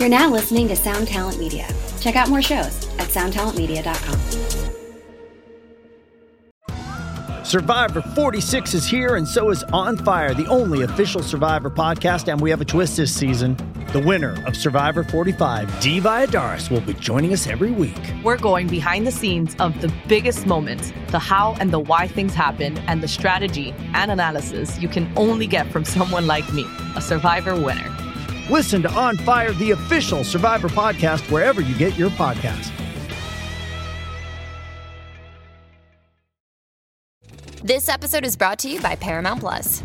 You're now listening to Sound Talent Media. Check out more shows at soundtalentmedia.com. Survivor 46 is here, and so is On Fire, the only official Survivor podcast, and we have a twist this season. The winner of Survivor 45, Dee Valladares, will be joining us every week. We're going behind the scenes of the biggest moments, the how and the why things happen, and the strategy and analysis you can only get from someone like me, a Survivor winner. Listen to On Fire, the official Survivor podcast, wherever you get your podcasts. This episode is brought to you by Paramount Plus.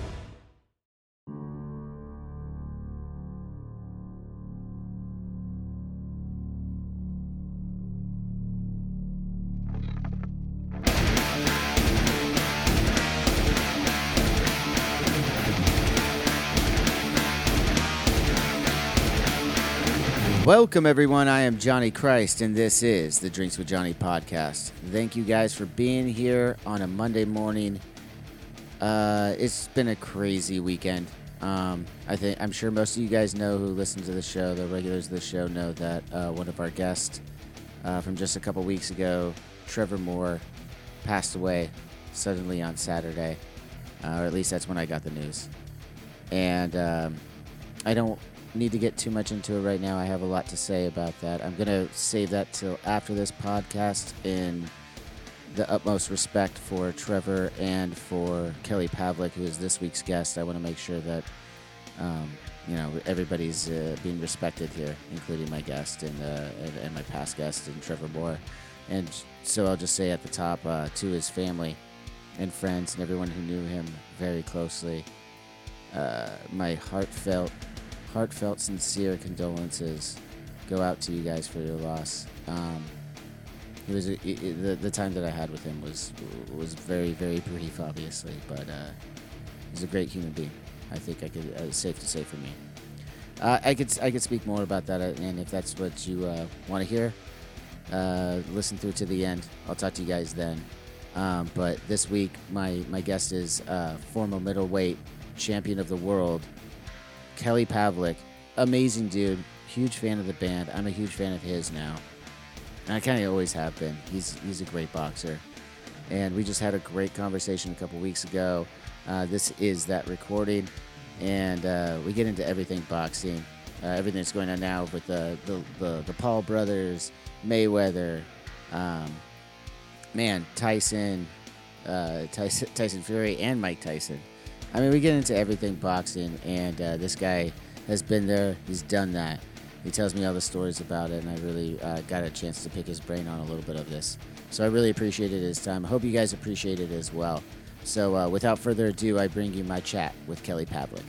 Welcome, everyone. I am Johnny Christ, and this is the Drinks with Johnny podcast. Thank you guys for being here on a Monday morning. It's been a crazy weekend. I'm sure most of you guys know who listen to the show, the regulars of the show know that one of our guests from just a couple weeks ago, Trevor Moore, passed away suddenly on Saturday, or at least that's when I got the news. And I don't need to get too much into it right now. I have a lot to say about that. I'm going to save that till after this podcast in the utmost respect for Trevor and for Kelly Pavlik, who is this week's guest. I want to make sure that everybody's being respected here, including my guest and my past guest and Trevor Moore. And so I'll just say at the top, to his family and friends and everyone who knew him very closely, my heartfelt, sincere condolences go out to you guys for your loss. It was the time that I had with him was very, very brief, obviously, but he's a great human being. I think I could safe to say for me. I could speak more about that, and if that's what you want to hear, listen through to the end. I'll talk to you guys then. But this week, my guest is former middleweight champion of the world, Kelly Pavlik. Amazing dude. Huge fan of the band. I'm a huge fan of his now, and I kind of always have been. He's a great boxer, and we just had a great conversation a couple weeks ago. This is that recording, and we get into everything boxing, everything that's going on now with the Paul brothers, Mayweather, Tyson Fury, and Mike Tyson. I mean, we get into everything boxing, and this guy has been there. He's done that. He tells me all the stories about it, and I really got a chance to pick his brain on a little bit of this. So I really appreciated his time. I hope you guys appreciate it as well. So without further ado, I bring you my chat with Kelly Pavlik.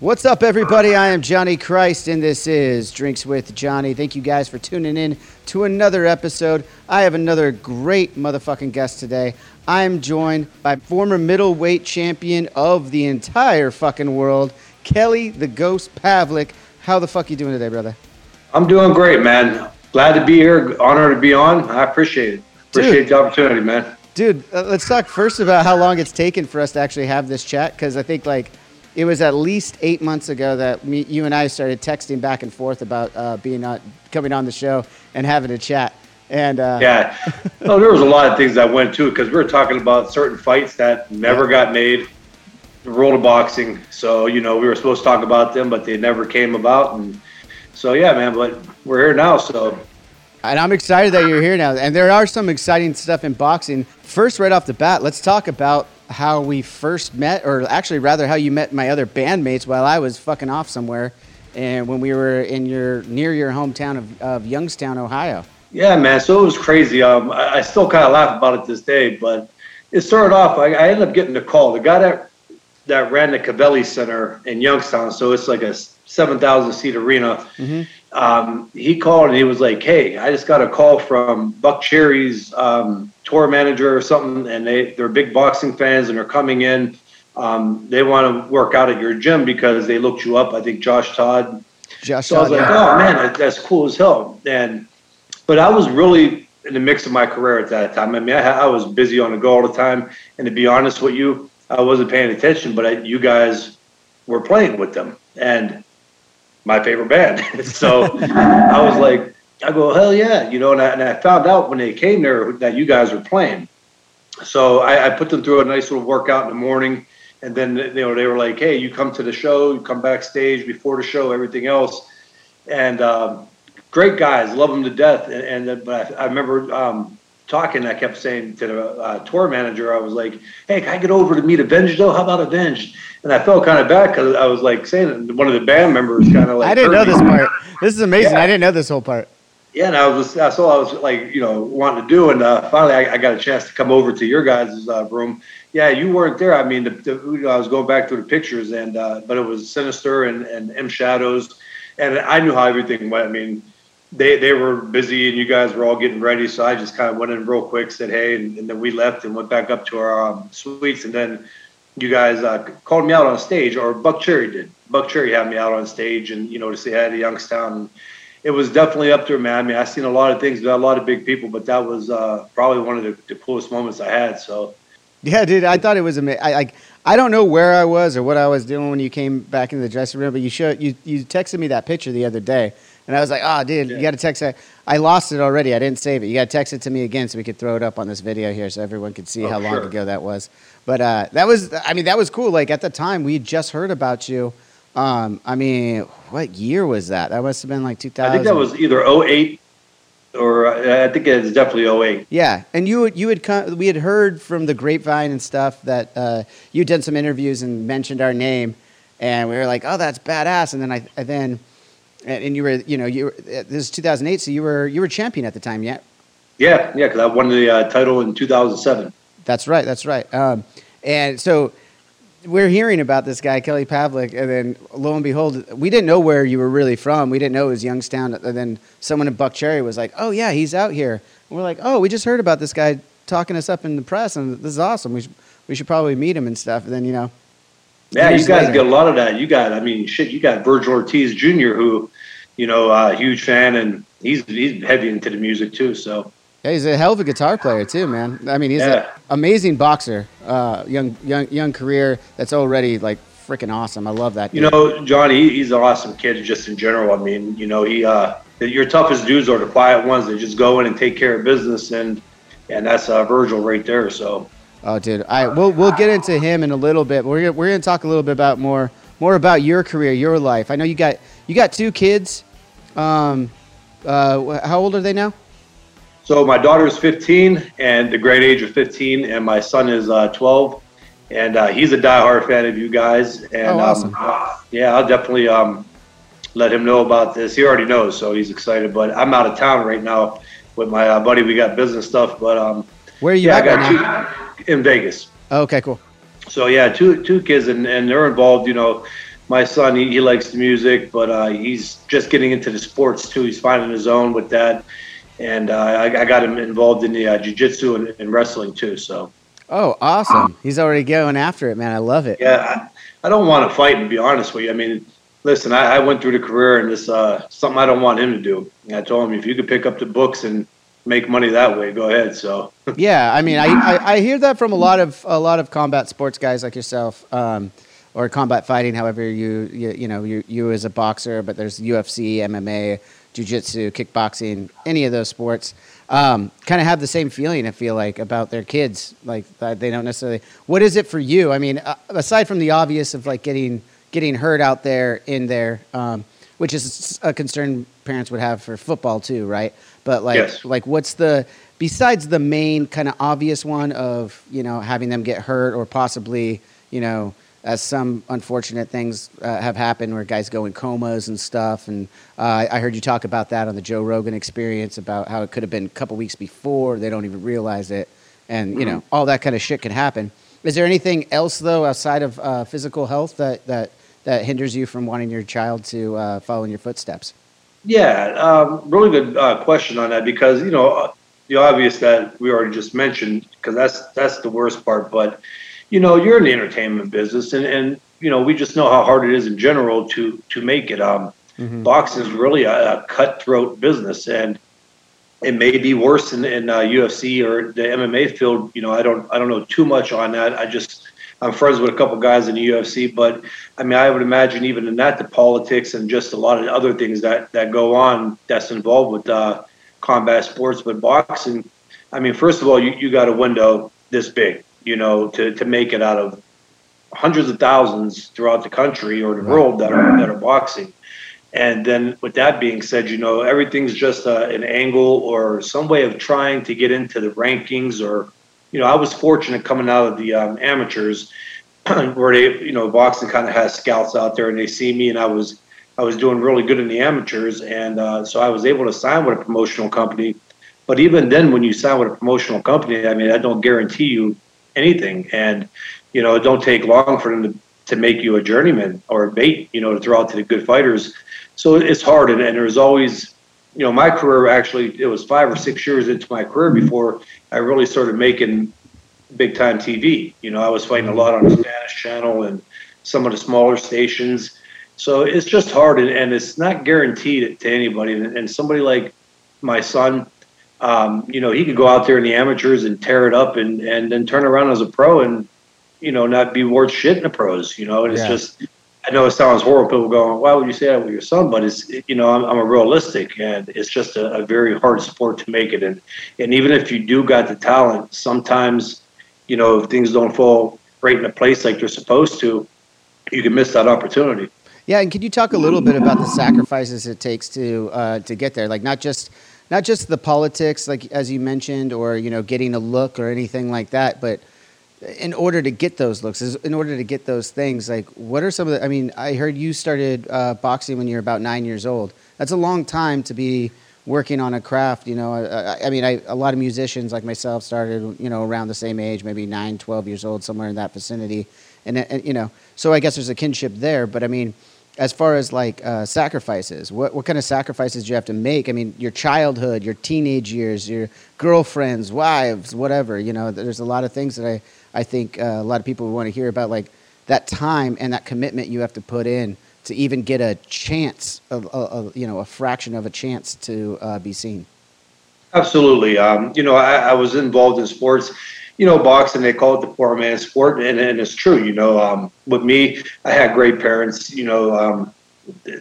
What's up, everybody? I am Johnny Christ, and this is Drinks with Johnny. Thank you guys for tuning in to another episode. I have another great motherfucking guest today. I'm joined by former middleweight champion of the entire fucking world, Kelly the Ghost Pavlik. How the fuck you doing today, brother? I'm doing great, man. Glad to be here. Honored to be on. I appreciate it. Appreciate the opportunity, man. Dude, let's talk first about how long it's taken for us to actually have this chat, because I think it was at least 8 months ago that you and I started texting back and forth about coming on the show and having a chat. And there was a lot of things that went to it, because we were talking about certain fights that never got made, the world of boxing. So, we were supposed to talk about them, but they never came about. And so, yeah, man, but we're here now. So, and I'm excited that you're here now. And there are some exciting stuff in boxing. First, right off the bat, let's talk about how we first met, or actually rather how you met my other bandmates while I was fucking off somewhere. And when we were in near your hometown of Youngstown, Ohio. Yeah, man. So it was crazy. I still kind of laugh about it this day, but it started off, I ended up getting a call. The guy that ran the Cavelli Center in Youngstown, so it's like a 7,000 seat arena. Mm-hmm. He called and he was like, "Hey, I just got a call from Buck Cherry's tour manager or something, and they're big boxing fans and they're coming in. They want to work out at your gym because they looked you up. I think Josh Todd. So I was like, oh man, that's cool as hell. But I was really in the mix of my career at that time. I mean, I was busy on the go all the time. And to be honest with you, I wasn't paying attention, but you guys were playing with them and my favorite band. So I was like, I go, hell yeah. You know, and I found out when they came there that you guys were playing. So I put them through a nice little workout in the morning. And then, they were like, hey, you come to the show, you come backstage before the show, everything else. And great guys, love them to death. But I remember talking, I kept saying to the tour manager, I was like, hey, can I get over to meet Avenged though? How about Avenged? And I felt kind of bad because I was like saying it, one of the band members kind of like, I didn't know this part. This is amazing. Yeah. I didn't know this whole part. Yeah, and that's all I was like, wanting to do. And finally, I got a chance to come over to your guys' room. Yeah, you weren't there. I mean, I was going back through the pictures, and but it was Sinister and M Shadows, and I knew how everything went. I mean, they were busy, and you guys were all getting ready, so I just kind of went in real quick, said hey, and then we left and went back up to our suites, and then you guys called me out on stage, or Buck Cherry did. Buck Cherry had me out on stage, and to say hi to Youngstown. And it was definitely up there, man. I mean, I've seen a lot of things, a lot of big people, but that was probably one of the coolest moments I had. So. Yeah, dude, I thought it was amazing. I don't know where I was or what I was doing when you came back in the dressing room, but you texted me that picture the other day, and I was like, oh, dude, You got to text that. I lost it already. I didn't save it. You got to text it to me again so we could throw it up on this video here so everyone could see how long ago that was. But that was cool. Like, at the time, we had just heard about you. What year was that? That must have been like 2000. I think that was either 08. Or I think it's definitely 08. Yeah, and you had come. We had heard from the grapevine and stuff that you'd done some interviews and mentioned our name, and we were like, "Oh, that's badass!" And then you were, this is 2008, so you were champion at the time, yeah? Yeah, because I won the title in 2007. That's right. And so we're hearing about this guy, Kelly Pavlik, and then lo and behold, we didn't know where you were really from. We didn't know it was Youngstown. And then someone in Buck Cherry was like, oh, yeah, he's out here. And we're like, oh, we just heard about this guy talking us up in the press, and this is awesome. We should probably meet him and stuff. And then, Yeah, you guys get a lot of that. You got Vergil Ortiz Jr., who, huge fan, and he's heavy into the music too, so. Yeah, he's a hell of a guitar player too, man. I mean, he's an amazing boxer. Young career that's already like freaking awesome. I love that. Johnny, he's an awesome kid just in general. I mean, your toughest dudes are the quiet ones. They just go in and take care of business, and that's Vergil right there. So. Oh, dude, we'll get into him in a little bit. We're gonna talk a little bit about more about your career, your life. I know you got two kids. How old are they now? So my daughter is 15 and the great age of 15, and my son is 12, and he's a diehard fan of you guys. And awesome. I'll definitely let him know about this. He already knows, so he's excited. But I'm out of town right now with my buddy. We got business stuff. But where are you at? In Vegas. Oh, okay, cool. So yeah, two kids, and they're involved. My son, he likes the music, but he's just getting into the sports too. He's finding his own with that. And I got him involved in the jiu-jitsu and wrestling too. So. Oh, awesome! He's already going after it, man. I love it. Yeah, I don't want to fight, to be honest with you. I mean, listen, I went through the career, and this something I don't want him to do. And I told him, if you could pick up the books and make money that way, go ahead. So. Yeah, I mean, I hear that from a lot of combat sports guys like yourself, or combat fighting. However, you as a boxer, but there's UFC, MMA. Jiu-jitsu, kickboxing, any of those sports, kind of have the same feeling, I feel like, about their kids. Like, they don't necessarily... What is it for you? I mean, aside from the obvious of, like, getting hurt out there, in there, which is a concern parents would have for football too, right? But, like, yes. Like, what's the... Besides the main kind of obvious one of, having them get hurt or possibly, as some unfortunate things have happened where guys go in comas and stuff. And I heard you talk about that on the Joe Rogan Experience about how it could have been a couple weeks before. They don't even realize it. And, mm-hmm. All that kind of shit can happen. Is there anything else, though, outside of physical health that hinders you from wanting your child to follow in your footsteps? Yeah, really good question on that because, the obvious that we already just mentioned, because that's the worst part. But you know, you're in the entertainment business, and you know, we just know how hard it is in general to make it. Boxing is really a cutthroat business, and it may be worse in UFC or the MMA field. You know, I don't know too much on that. I'm friends with a couple guys in the UFC, but I mean, I would imagine even in that, the politics and just a lot of other things that go on that's involved with combat sports. But boxing, I mean, first of all, you got a window this big, you know, to make it out of hundreds of thousands throughout the country or the world that are boxing. And then with that being said, you know, everything's just an angle or some way of trying to get into the rankings. Or, you know, I was fortunate coming out of the amateurs where they, you know, boxing kind of has scouts out there, and they see me, and I was doing really good in the amateurs. And so I was able to sign with a promotional company. But even then, when you sign with a promotional company, I mean, I don't guarantee you anything. And, you know, it don't take long for them to make you a journeyman or a bait, you know, to throw out to the good fighters. So it's hard. And there's always, you know, my career, actually, it was 5 or 6 years into my career before I really started making big time TV. You know, I was fighting a lot on the Spanish channel and some of the smaller stations. So it's just hard, and it's not guaranteed to anybody. And somebody like my son, you know, he could go out there in the amateurs and tear it up and then turn around as a pro and, you know, not be worth shit in the pros, you know. And it's just, I know it sounds horrible, people going, why would you say that with your son? But it's, you know, I'm a realistic, and it's just a very hard sport to make it in. And even if you do got the talent, sometimes, you know, if things don't fall right into place like they're supposed to, you can miss that opportunity. Yeah, and could you talk a little bit about the sacrifices it takes to get there? Like not just the politics, like as you mentioned, or, you know, getting a look or anything like that, but in order to get those looks, in order to get those things, like what are some of the, I mean, I heard you started boxing when you were about 9 years old. That's a long time to be working on a craft, you know. I mean, a lot of musicians like myself started, you know, around the same age, maybe 9, 12 years old, somewhere in that vicinity. And you know, so I guess there's a kinship there. But I mean, as far as like sacrifices, what kind of sacrifices do you have to make? I mean, your childhood, your teenage years, your girlfriends, wives, whatever, you know, there's a lot of things that I think a lot of people want to hear about, like that time and that commitment you have to put in to even get a chance, you know, a fraction of a chance to be seen. Absolutely. You know, I was involved in sports, you know, boxing, they call it the poor man's sport. And it's true, you know, with me, I had great parents, you know,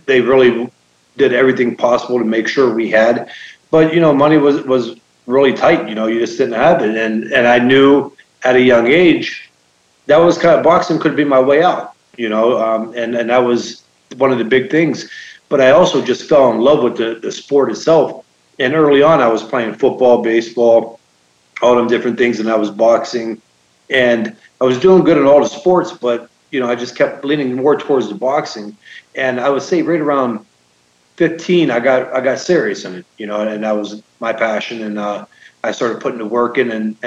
they really did everything possible to make sure we had, but, you know, money was really tight, you know, you just didn't have it. And I knew at a young age, that was kind of, boxing could be my way out, you know, and that was one of the big things. But I also just fell in love with the sport itself. And early on, I was playing football, baseball, all them different things, and I was boxing. And I was doing good in all the sports, but, you know, I just kept leaning more towards the boxing. And I would say right around 15, I got serious in it, you know, and that was my passion. And I started putting the work in, and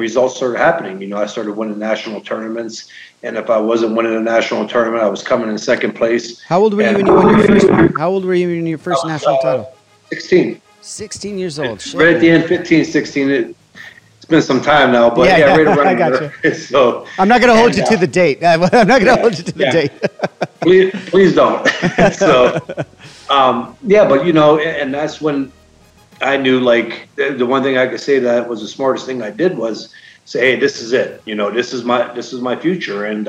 results started happening. You know, I started winning national tournaments, and if I wasn't winning a national tournament, I was coming in second place. How old were you when you won your first? How old were you in your first national title? 16. 16 years old. Shit. Right at the end, 15, 16. It's been some time now, but yeah right around. I got you. So I'm not going to hold you to the date. I'm not going to hold you to the date. please don't. So yeah, but you know, and that's when I knew, like, the one thing I could say that was the smartest thing I did was say, hey, this is it. You know, this is my future. And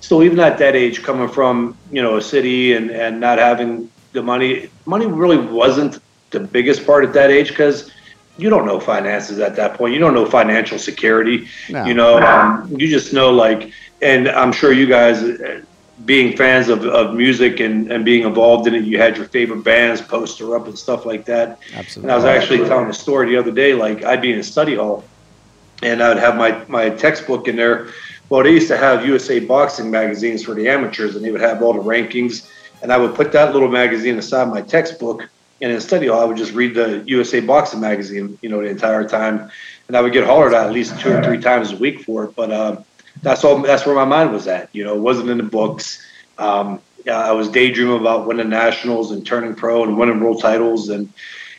so even at that age, coming from, you know, a city and not having the money really wasn't the biggest part at that age, because you don't know finances at that point. You don't know financial security. No. You know, you just know, like, and I'm sure you guys being fans of music and being involved in it, you had your favorite bands poster up and stuff like that. Absolutely. And I was actually telling a story the other day, like I'd be in a study hall and I would have my textbook in there. Well, they used to have USA boxing magazines for the amateurs, and they would have all the rankings. And I would put that little magazine aside my textbook, and in the study hall, I would just read the USA boxing magazine, you know, the entire time. And I would get hollered at least 2 or 3 times a week for it. But, that's where my mind was at, you know. It wasn't in the books. I was daydreaming about winning nationals and turning pro and winning world titles, and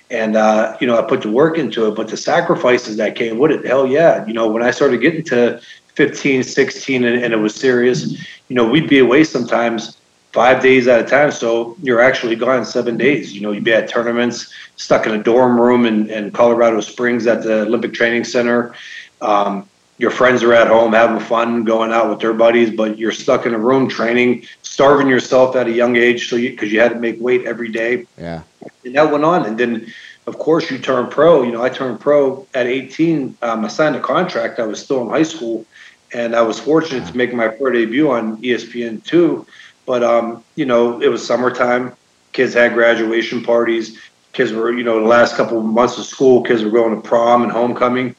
you know, I put the work into it, but the sacrifices that came with it, hell yeah. You know, when I started getting to 15, 16, and it was serious, you know, we'd be away sometimes 5 days at a time. So you're actually gone 7 days. You know, you'd be at tournaments, stuck in a dorm room in Colorado Springs at the Olympic Training Center. Your friends are at home having fun, going out with their buddies, but you're stuck in a room training, starving yourself at a young age because you had to make weight every day. Yeah. And that went on. And then, of course, you turn pro. You know, I turned pro at 18. I signed a contract. I was still in high school, and I was fortunate to make my pro debut on ESPN2. But, you know, it was summertime. Kids had graduation parties. Kids were, you know, the last couple of months of school, kids were going to prom and homecoming.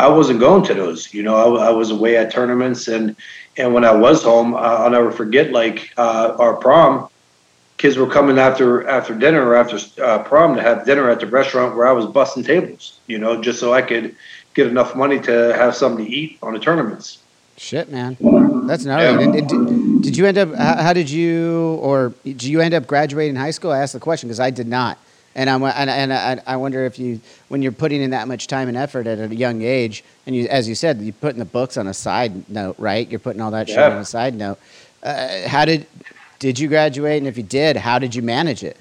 I wasn't going to those. You know, I was away at tournaments. And when I was home, I'll never forget, like, our prom, kids were coming after dinner or after prom to have dinner at the restaurant where I was busting tables, you know, just so I could get enough money to have something to eat on the tournaments. Shit, man. That's another one. Did you end up, how did you, or did you end up graduating high school? I asked the question because I did not. And I wonder if you, when you're putting in that much time and effort at a young age, and you, as you said, you're putting the books on a side note, right? You're putting all that shit on a side note. How did you graduate? And if you did, how did you manage it?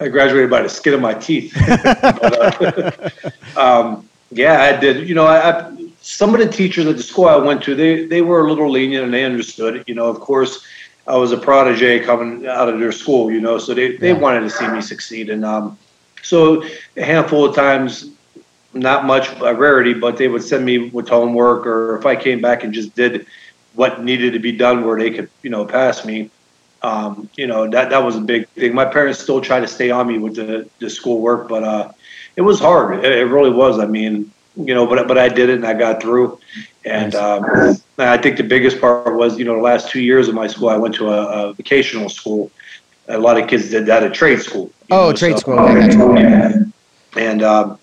I graduated by the skin of my teeth. Yeah, I did. You know, some of the teachers at the school I went to, they were a little lenient and they understood it. You know, of course, I was a protege coming out of their school, you know, so they wanted to see me succeed. And so a handful of times, not much, a rarity, but they would send me with homework, or if I came back and just did what needed to be done where they could, you know, pass me, you know, that was a big thing. My parents still try to stay on me with the school work, but it was hard. It really was. I mean, you know, but I did it and I got through. And I think the biggest part was, you know, the last 2 years of my school, I went to a vocational school. A lot of kids did that at trade school. Oh, trade school. Yeah. And,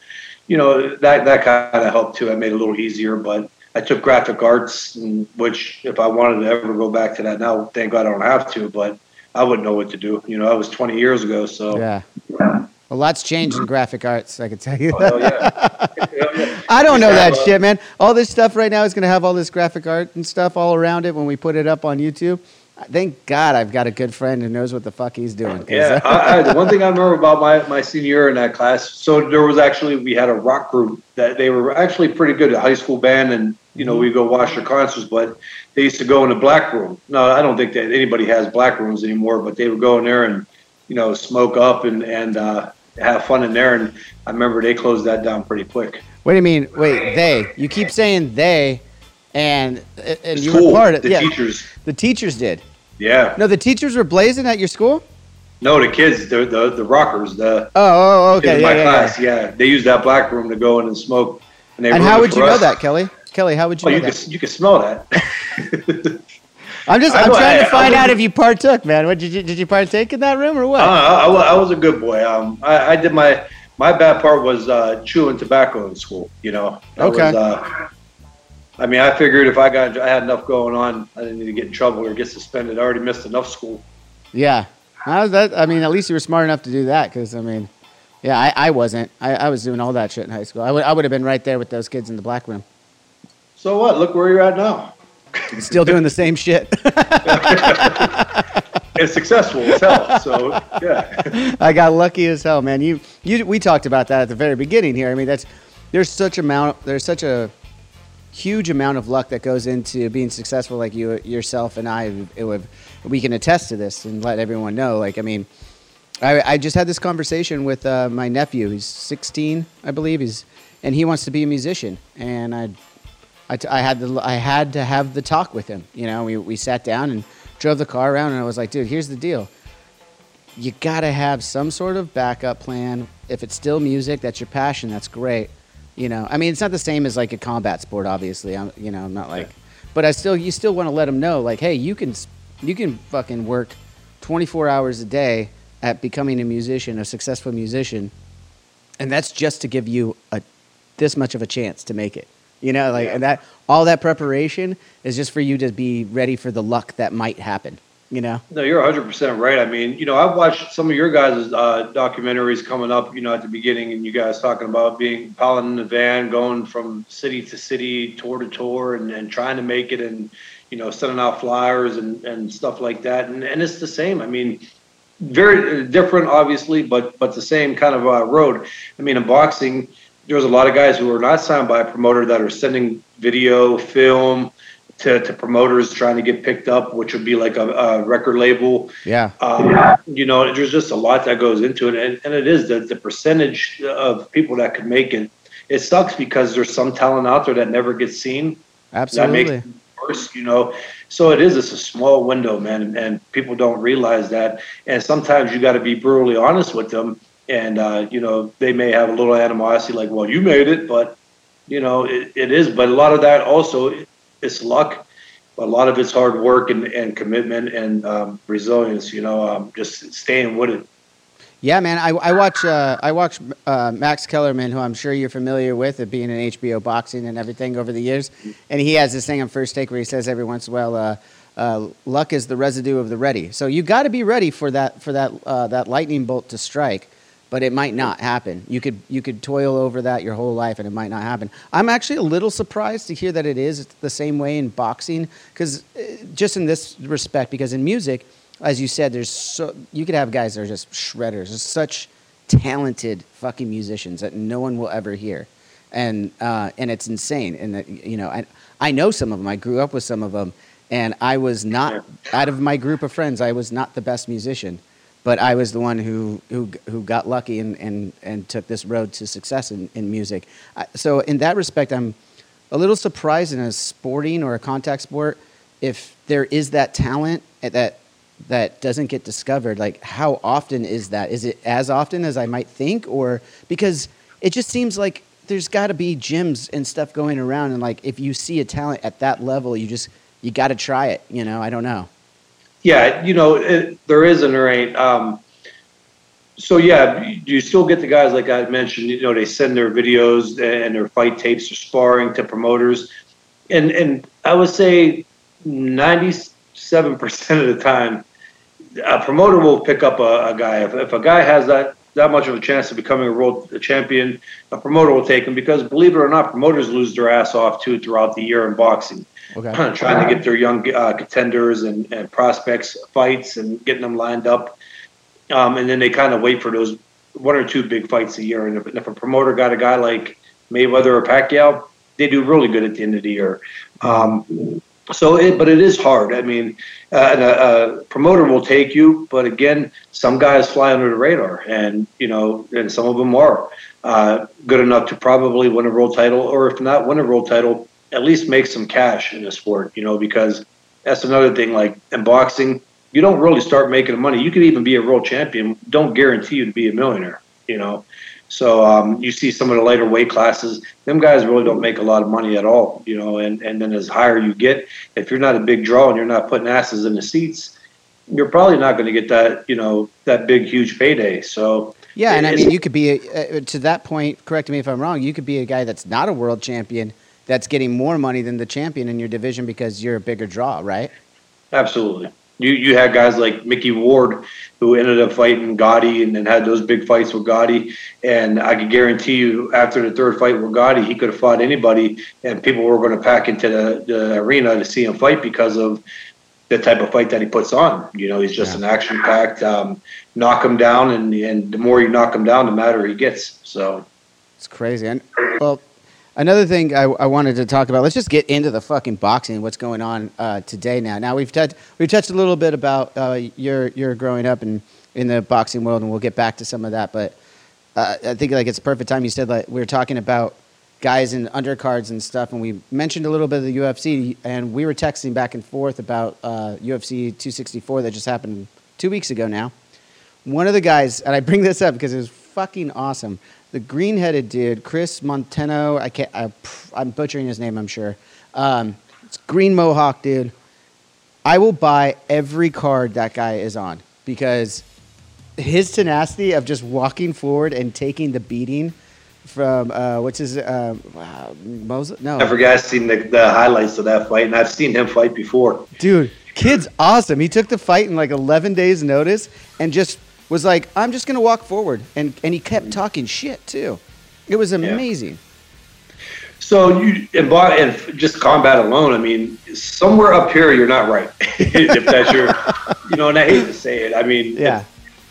you know, that kind of helped too. I made it a little easier, but I took graphic arts, which if I wanted to ever go back to that now, thank God I don't have to, but I wouldn't know what to do. You know, that was 20 years ago. So, yeah. Well, lots changed in graphic arts, I can tell you. Oh, yeah. I don't know that shit, man. All this stuff right now is going to have all this graphic art and stuff all around it when we put it up on YouTube. Thank God I've got a good friend who knows what the fuck he's doing. Yeah, the one thing I remember about my senior year in that class, so there was actually, we had a rock group that they were actually pretty good at, high school band, and, you know, we go watch their concerts, but they used to go in a black room. No, I don't think that anybody has black rooms anymore, but they would go in there and, you know, smoke up and have fun in there. And I remember they closed that down pretty quick. What do you mean? Wait, they? You keep saying they, and you were part of the teachers. The teachers did. Yeah. No, the teachers were blazing at your school. No, the kids, the rockers, the okay, my class, they used that black room to go in and smoke. And how would you know that, Kelly? Kelly, how would you know that? You can smell that. I'm trying to find out if you partook, man. What, did you partake in that room or what? I was a good boy. I did my bad part was chewing tobacco in school. You know. Was, I mean, I figured if I had enough going on, I didn't need to get in trouble or get suspended. I already missed enough school. Yeah. How's that? I mean, at least you were smart enough to do that, because I mean, yeah, I wasn't. I was doing all that shit in high school. I would have been right there with those kids in the black room. So what? Look where you're at now. Still doing the same shit. It's successful as hell. So yeah, I got lucky as hell, man. We talked about that at the very beginning here. I mean, there's such a huge amount of luck that goes into being successful. Like you yourself and I, we can attest to this and let everyone know. Like, I mean, I just had this conversation with my nephew. He's 16, I believe. And he wants to be a musician, and I had to have the talk with him. You know, we sat down and drove the car around, and I was like, dude, here's the deal. You got to have some sort of backup plan. If it's still music, that's your passion, that's great. You know, I mean, it's not the same as like a combat sport, obviously. I'm not like, but you still want to let them know, like, hey, you can fucking work 24 hours a day at becoming a successful musician. And that's just to give you this much of a chance to make it. You know, like, and that all that preparation is just for you to be ready for the luck that might happen. you know. No, you're 100% right. I mean, you know, I've watched some of your guys' documentaries coming up, you know, at the beginning, and you guys talking about being piling in the van, going from city to city, tour to tour, and trying to make it, and, you know, sending out flyers and stuff like that. And it's the same. I mean, very different, obviously, but the same kind of road. I mean, in boxing, there's a lot of guys who are not signed by a promoter that are sending video, film to promoters trying to get picked up, which would be like a record label. Yeah. You know, there's just a lot that goes into it. And it is the percentage of people that could make it. It sucks because there's some talent out there that never gets seen. Absolutely. That makes it worse, you know. So it is. It's a small window, man, and people don't realize that. And sometimes you got to be brutally honest with them. And, you know, they may have a little animosity like, well, you made it, but, you know, it is. But a lot of that also is luck. A lot of it's hard work and commitment and resilience, you know, just staying with it. Yeah, man. I watch Max Kellerman, who I'm sure you're familiar with, it being in HBO boxing and everything over the years. And he has this thing on First Take where he says every once in a while, luck is the residue of the ready. So you got to be ready for that lightning bolt to strike. But it might not happen. You could toil over that your whole life, and it might not happen. I'm actually a little surprised to hear that it is the same way in boxing, because just in this respect, because in music, as you said, you could have guys that are just shredders, just such talented fucking musicians that no one will ever hear, and it's insane. And that, you know, I know some of them. I grew up with some of them, and I was not, out of my group of friends, I was not the best musician. But I was the one who got lucky and took this road to success in music. So in that respect, I'm a little surprised in a sporting or a contact sport, if there is that talent that doesn't get discovered. Like, how often is that? Is it as often as I might think? Or because it just seems like there's got to be gyms and stuff going around. And like, if you see a talent at that level, you got to try it. You know, I don't know. Yeah, you know, there is and there ain't. So, yeah, you still get the guys like I mentioned, you know, they send their videos and their fight tapes or sparring to promoters. And I would say 97% of the time, a promoter will pick up a guy. If a guy has that much of a chance of becoming a world champion, a promoter will take him, because, believe it or not, promoters lose their ass off, too, throughout the year in boxing. Okay. Trying to get their young contenders and prospects fights and getting them lined up. And then they kind of wait for those one or two big fights a year. And if a promoter got a guy like Mayweather or Pacquiao, they do really good at the end of the year. But it is hard. I mean, a promoter will take you, but again, some guys fly under the radar, and, you know, and some of them are good enough to probably win a world title, or if not win a world title, at least make some cash in the sport, you know, because that's another thing. Like in boxing, you don't really start making money. You could even be a world champion. Don't guarantee you to be a millionaire, you know? So you see some of the lighter weight classes, them guys really don't make a lot of money at all, you know, and then as higher you get, if you're not a big draw and you're not putting asses in the seats, you're probably not going to get that, you know, that big, huge payday. So yeah. And I mean, you could be, to that point, correct me if I'm wrong, you could be a guy that's not a world champion that's getting more money than the champion in your division because you're a bigger draw, right? Absolutely. You had guys like Mickey Ward, who ended up fighting Gotti and then had those big fights with Gotti. And I can guarantee you, after the third fight with Gotti, he could have fought anybody, and people were going to pack into the arena to see him fight because of the type of fight that he puts on. You know, he's just an action-packed, knock him down, and the more you knock him down, the madder he gets. So it's crazy. And, well, another thing I wanted to talk about, let's just get into the fucking boxing, what's going on today now. Now, we've touched a little bit about your growing up in the boxing world, and we'll get back to some of that. But I think, like, it's a perfect time. You said, like, we were talking about guys in undercards and stuff, and we mentioned a little bit of the UFC, and we were texting back and forth about UFC 264 that just happened 2 weeks ago now. One of the guys, and I bring this up because it was fucking awesome, the green-headed dude, Chris Montano, I'm butchering his name, I'm sure. It's green mohawk, dude. I will buy every card that guy is on, because his tenacity of just walking forward and taking the beating from Moses? No, I forgot. I've seen the highlights of that fight, and I've seen him fight before, dude. Kid's awesome. He took the fight in like 11 days notice and just was like, I'm just going to walk forward. And he kept talking shit too. It was amazing. Yeah. So you and just combat alone, I mean, somewhere up here you're not right. If that's your, you know, and I hate to say it. I mean, yeah,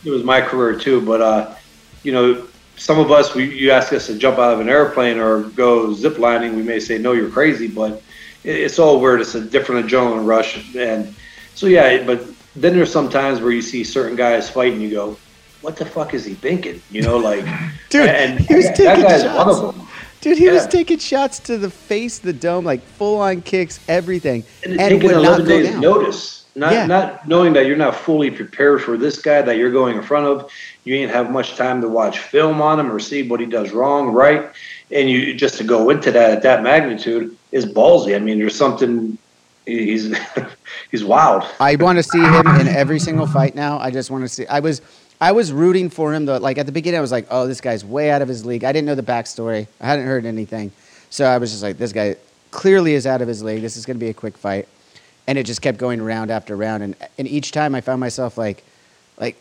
it was my career too. But you know, some of us, you ask us to jump out of an airplane or go zip lining, we may say no, you're crazy. But it's all weird. It's a different adrenaline rush, and so yeah. But then there's some times where you see certain guys fight, and you go, "What the fuck is he thinking?" You know, like, dude, and he was taking that guy's one of them. Dude, he was taking shots to the face, the dome, like full-on kicks, everything. And taking 11 days notice, not knowing that you're not fully prepared for this guy that you're going in front of. You ain't have much time to watch film on him or see what he does wrong, right? And you just to go into that at that magnitude is ballsy. I mean, there's something he's wild. I want to see him in every single fight now. I just want to see. I was rooting for him, though. Like, at the beginning, I was like, oh, this guy's way out of his league. I didn't know the backstory. I hadn't heard anything. So I was just like, this guy clearly is out of his league. This is going to be a quick fight. And it just kept going round after round. And each time I found myself like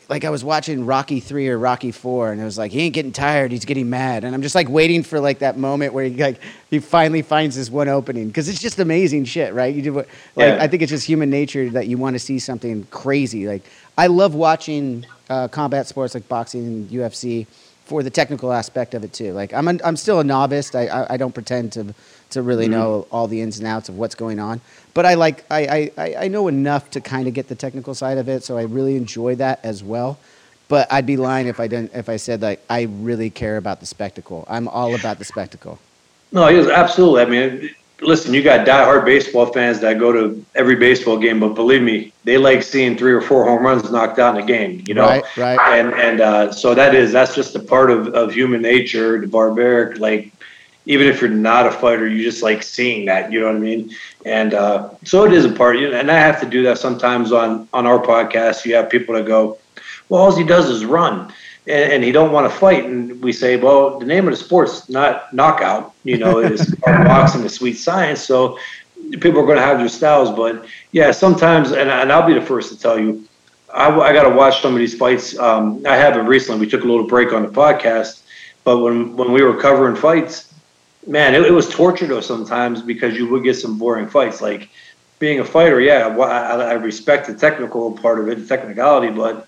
I was watching Rocky 3 or Rocky 4, and it was like, he ain't getting tired. He's getting mad. And I'm just, like, waiting for, like, that moment where he finally finds this one opening. Because it's just amazing shit, right? You do what, like, I think it's just human nature that you want to see something crazy. Like, I love watching combat sports like boxing and UFC for the technical aspect of it too. Like I'm still a novice. I don't pretend to really know all the ins and outs of what's going on, but I know enough to kind of get the technical side of it. So I really enjoy that as well. But I'd be lying if I said like I really care about the spectacle. I'm all about the spectacle. No, it was absolutely. I mean, listen, you got diehard baseball fans that go to every baseball game, but believe me, they like seeing 3 or 4 home runs knocked out in a game, you know? Right. And so that's just a part of human nature, the barbaric, like, even if you're not a fighter, you just like seeing that, you know what I mean? And so it is a part, you know, and I have to do that sometimes on our podcast. You have people that go, well, all he does is run. And he don't want to fight, and we say, well, the name of the sport's not knockout, you know, it's called boxing, the sweet science. So people are going to have their styles, but yeah, sometimes, and I'll be the first to tell you, I got to watch some of these fights. I haven't recently. We took a little break on the podcast, but when we were covering fights, man, it was torture though sometimes, because you would get some boring fights. Like being a fighter, I respect the technical part of it, the technicality, but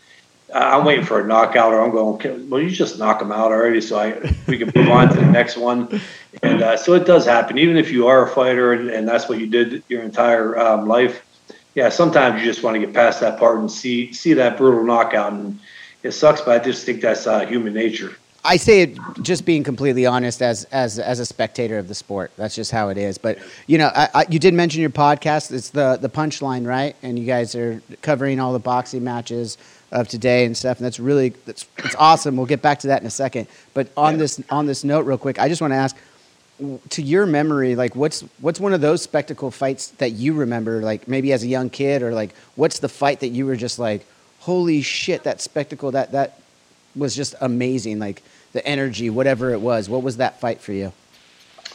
I'm waiting for a knockout, or I'm going, well, you just knock them out already, so we can move on to the next one. And so it does happen, even if you are a fighter and that's what you did your entire life. Yeah, sometimes you just want to get past that part and see that brutal knockout, and it sucks, but I just think that's human nature. I say it just being completely honest as a spectator of the sport. That's just how it is. But, you know, you did mention your podcast. It's the Punchline, right? And you guys are covering all the boxing matches of today and stuff, and that's awesome. We'll get back to that in a second. But on this note real quick, I just want to ask, to your memory, like what's one of those spectacle fights that you remember, like maybe as a young kid, or like what's the fight that you were just like, holy shit, that spectacle, that was just amazing, like the energy, whatever it was. What was that fight for you?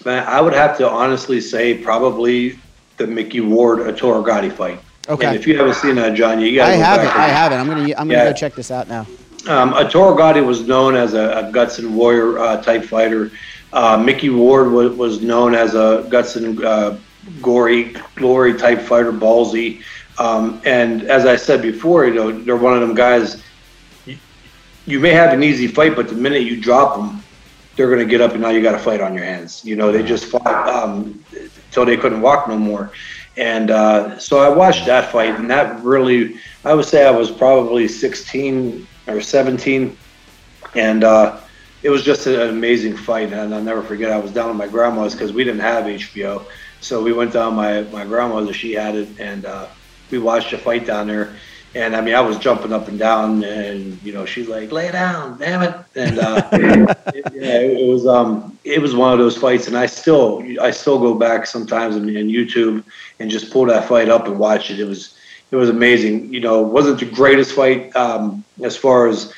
Man, I would have to honestly say probably the Mickey Ward Ettore Gotti fight. Okay. And if you haven't seen that, Johnny, you gotta I haven't. I'm gonna go check this out now. Ettore Gotti was known as a guts and warrior type fighter. Mickey Ward was known as a guts and gory glory type fighter, ballsy. And as I said before, you know, they're one of them guys. You may have an easy fight, but the minute you drop them, they're gonna get up, and now you got a fight on your hands. You know, they just fought till they couldn't walk no more. And so I watched that fight, and that really, I would say I was probably 16 or 17, and it was just an amazing fight. And I'll never forget, I was down at my grandma's because we didn't have HBO. So we went down my grandma's, and she had it, and we watched the fight down there. And I mean, I was jumping up and down, and you know, she's like, "Lay down, damn it!" And it was one of those fights, and I still go back sometimes on YouTube and just pull that fight up and watch it. It was amazing. You know, it wasn't the greatest fight as far as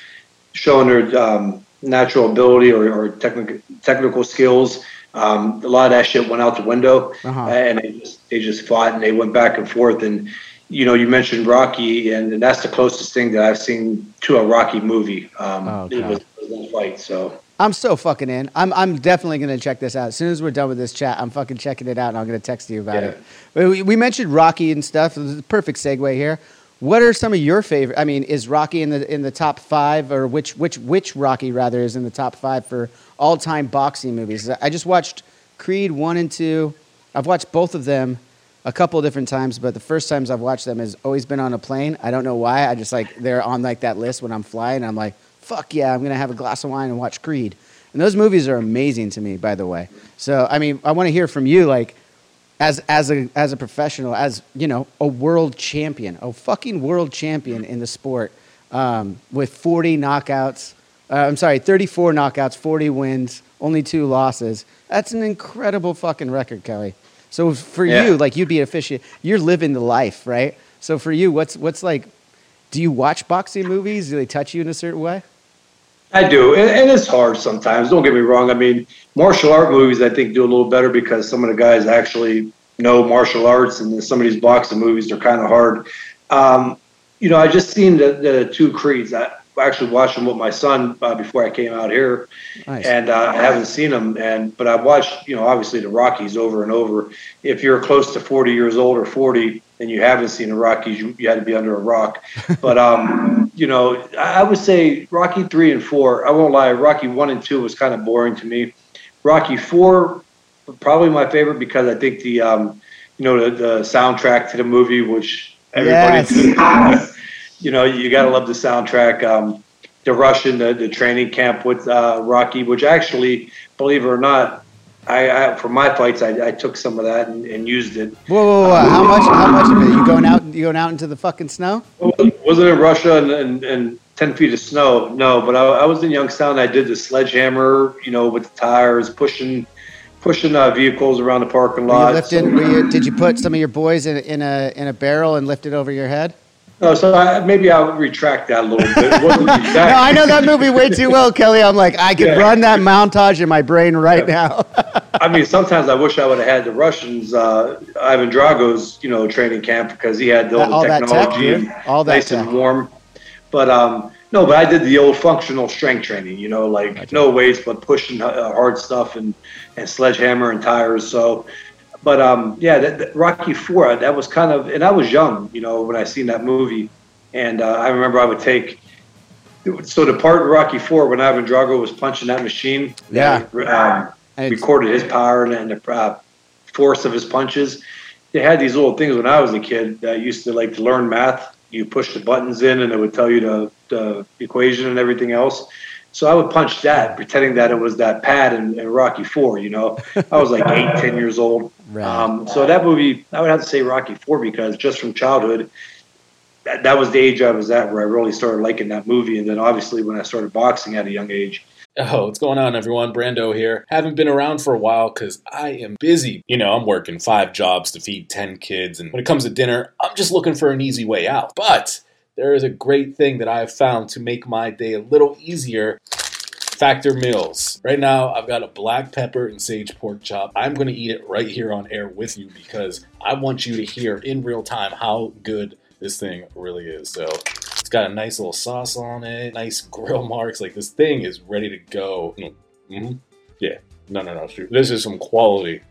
showing their natural ability or technical skills. A lot of that shit went out the window, and they just fought, and they went back and forth, and you know, you mentioned Rocky, and that's the closest thing that I've seen to a Rocky movie. It was that fight, so. I'm so fucking in. I'm definitely going to check this out. As soon as we're done with this chat, I'm fucking checking it out, and I'm going to text you about it. We mentioned Rocky and stuff. This is a perfect segue here. What are some of your favorite? I mean, is Rocky in the top five, or which Rocky rather is in the top five for all time boxing movies? I just watched Creed 1 and 2. I've watched both of them a couple of different times, but the first times I've watched them has always been on a plane. I don't know why. I just like they're on like that list when I'm flying. And I'm like, fuck yeah, I'm going to have a glass of wine and watch Creed. And those movies are amazing to me, by the way. So, I mean, I want to hear from you, like, as a professional, as, you know, a world champion, a fucking world champion in the sport, with 34 knockouts, 40 wins, only 2 losses. That's an incredible fucking record, Kelly. So for you, like, you'd be an officiant. You're living the life, right? So for you, what's like, do you watch boxing movies? Do they touch you in a certain way? I do, and it's hard sometimes. Don't get me wrong. I mean, martial art movies, I think, do a little better because some of the guys actually know martial arts, and some of these boxing movies are kind of hard. You know, I just seen the 2 Creeds. I actually watched them with my son before I came out here, and I haven't seen them. But I've watched, you know, obviously the Rockies over and over. If you're close to 40 years old or 40 and you haven't seen the Rockies, you had to be under a rock. But you know, I would say Rocky 3 and 4. I won't lie, Rocky 1 and 2 was kind of boring to me. Rocky 4, probably my favorite because I think the you know, the soundtrack to the movie, which everybody you know, you gotta love the soundtrack. The Russian, the training camp with Rocky, which actually, believe it or not, I for my fights I took some of that and used it. Whoa. How much of it? You going out into the fucking snow? Wasn't in Russia and 10 feet of snow. No, but I was in Youngstown. I did the sledgehammer, you know, with the tires, pushing vehicles around the parking lot. Did you put some of your boys in a barrel and lift it over your head? No, so maybe I'll retract that a little bit. No, I know that movie way too well, Kelly. I'm like, I could run that montage in my brain right now. I mean, sometimes I wish I would have had the Russians, Ivan Drago's, you know, training camp, because he had all the technology and warm. But but I did the old functional strength training, you know, like no weights, but pushing hard stuff and sledgehammer and tires. So. But that Rocky 4, that was kind of, and I was young, you know, when I seen that movie, and I remember I would take. So the part in Rocky 4 when Ivan Drago was punching that machine, recorded his power and the force of his punches. They had these little things when I was a kid that I used to like to learn math. You push the buttons in, and it would tell you the equation and everything else. So I would punch that, pretending that it was that pad in Rocky 4, you know. I was like 8, 10 years old. Right. So that movie, I would have to say Rocky 4 because just from childhood, that was the age I was at where I really started liking that movie. And then obviously when I started boxing at a young age. Oh, what's going on, everyone? Brando here. Haven't been around for a while because I am busy. You know, I'm working 5 jobs to feed 10 kids. And when it comes to dinner, I'm just looking for an easy way out. But there is a great thing that I have found to make my day a little easier. Factor meals. Right now, I've got a black pepper and sage pork chop. I'm going to eat it right here on air with you because I want you to hear in real time how good this thing really is. So it's got a nice little sauce on it, nice grill marks. Like, this thing is ready to go. Mm-hmm. Yeah. No. Shoot. This is some quality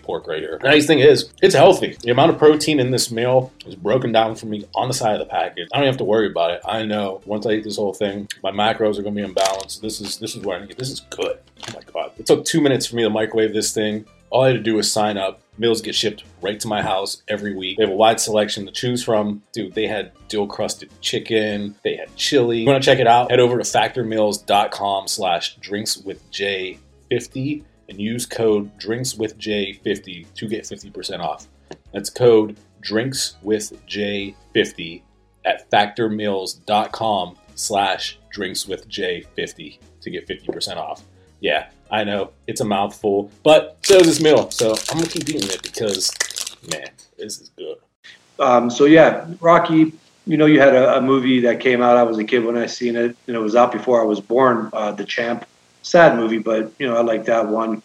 pork right here. The nice thing is, it's healthy. The amount of protein in this meal is broken down for me on the side of the package. I don't have to worry about it. I know once I eat this whole thing, my macros are going to be in balance. This is what I need. This is good. Oh my God. It took 2 minutes for me to microwave this thing. All I had to do was sign up. Meals get shipped right to my house every week. They have a wide selection to choose from. Dude, they had dill-crusted chicken. They had chili. If you want to check it out, head over to factormeals.com/drinkswithj50. And use code DrinksWithJ50 to get 50% off. That's code DrinksWithJ50 at factormeals.com/DrinksWithJ50 to get 50% off. Yeah, I know, it's a mouthful, but so is this meal. So I'm going to keep eating it because, man, this is good. Rocky, you know, you had a movie that came out. I was a kid when I seen it, and it was out before I was born, The Champ. Sad movie, but, you know, I like that one.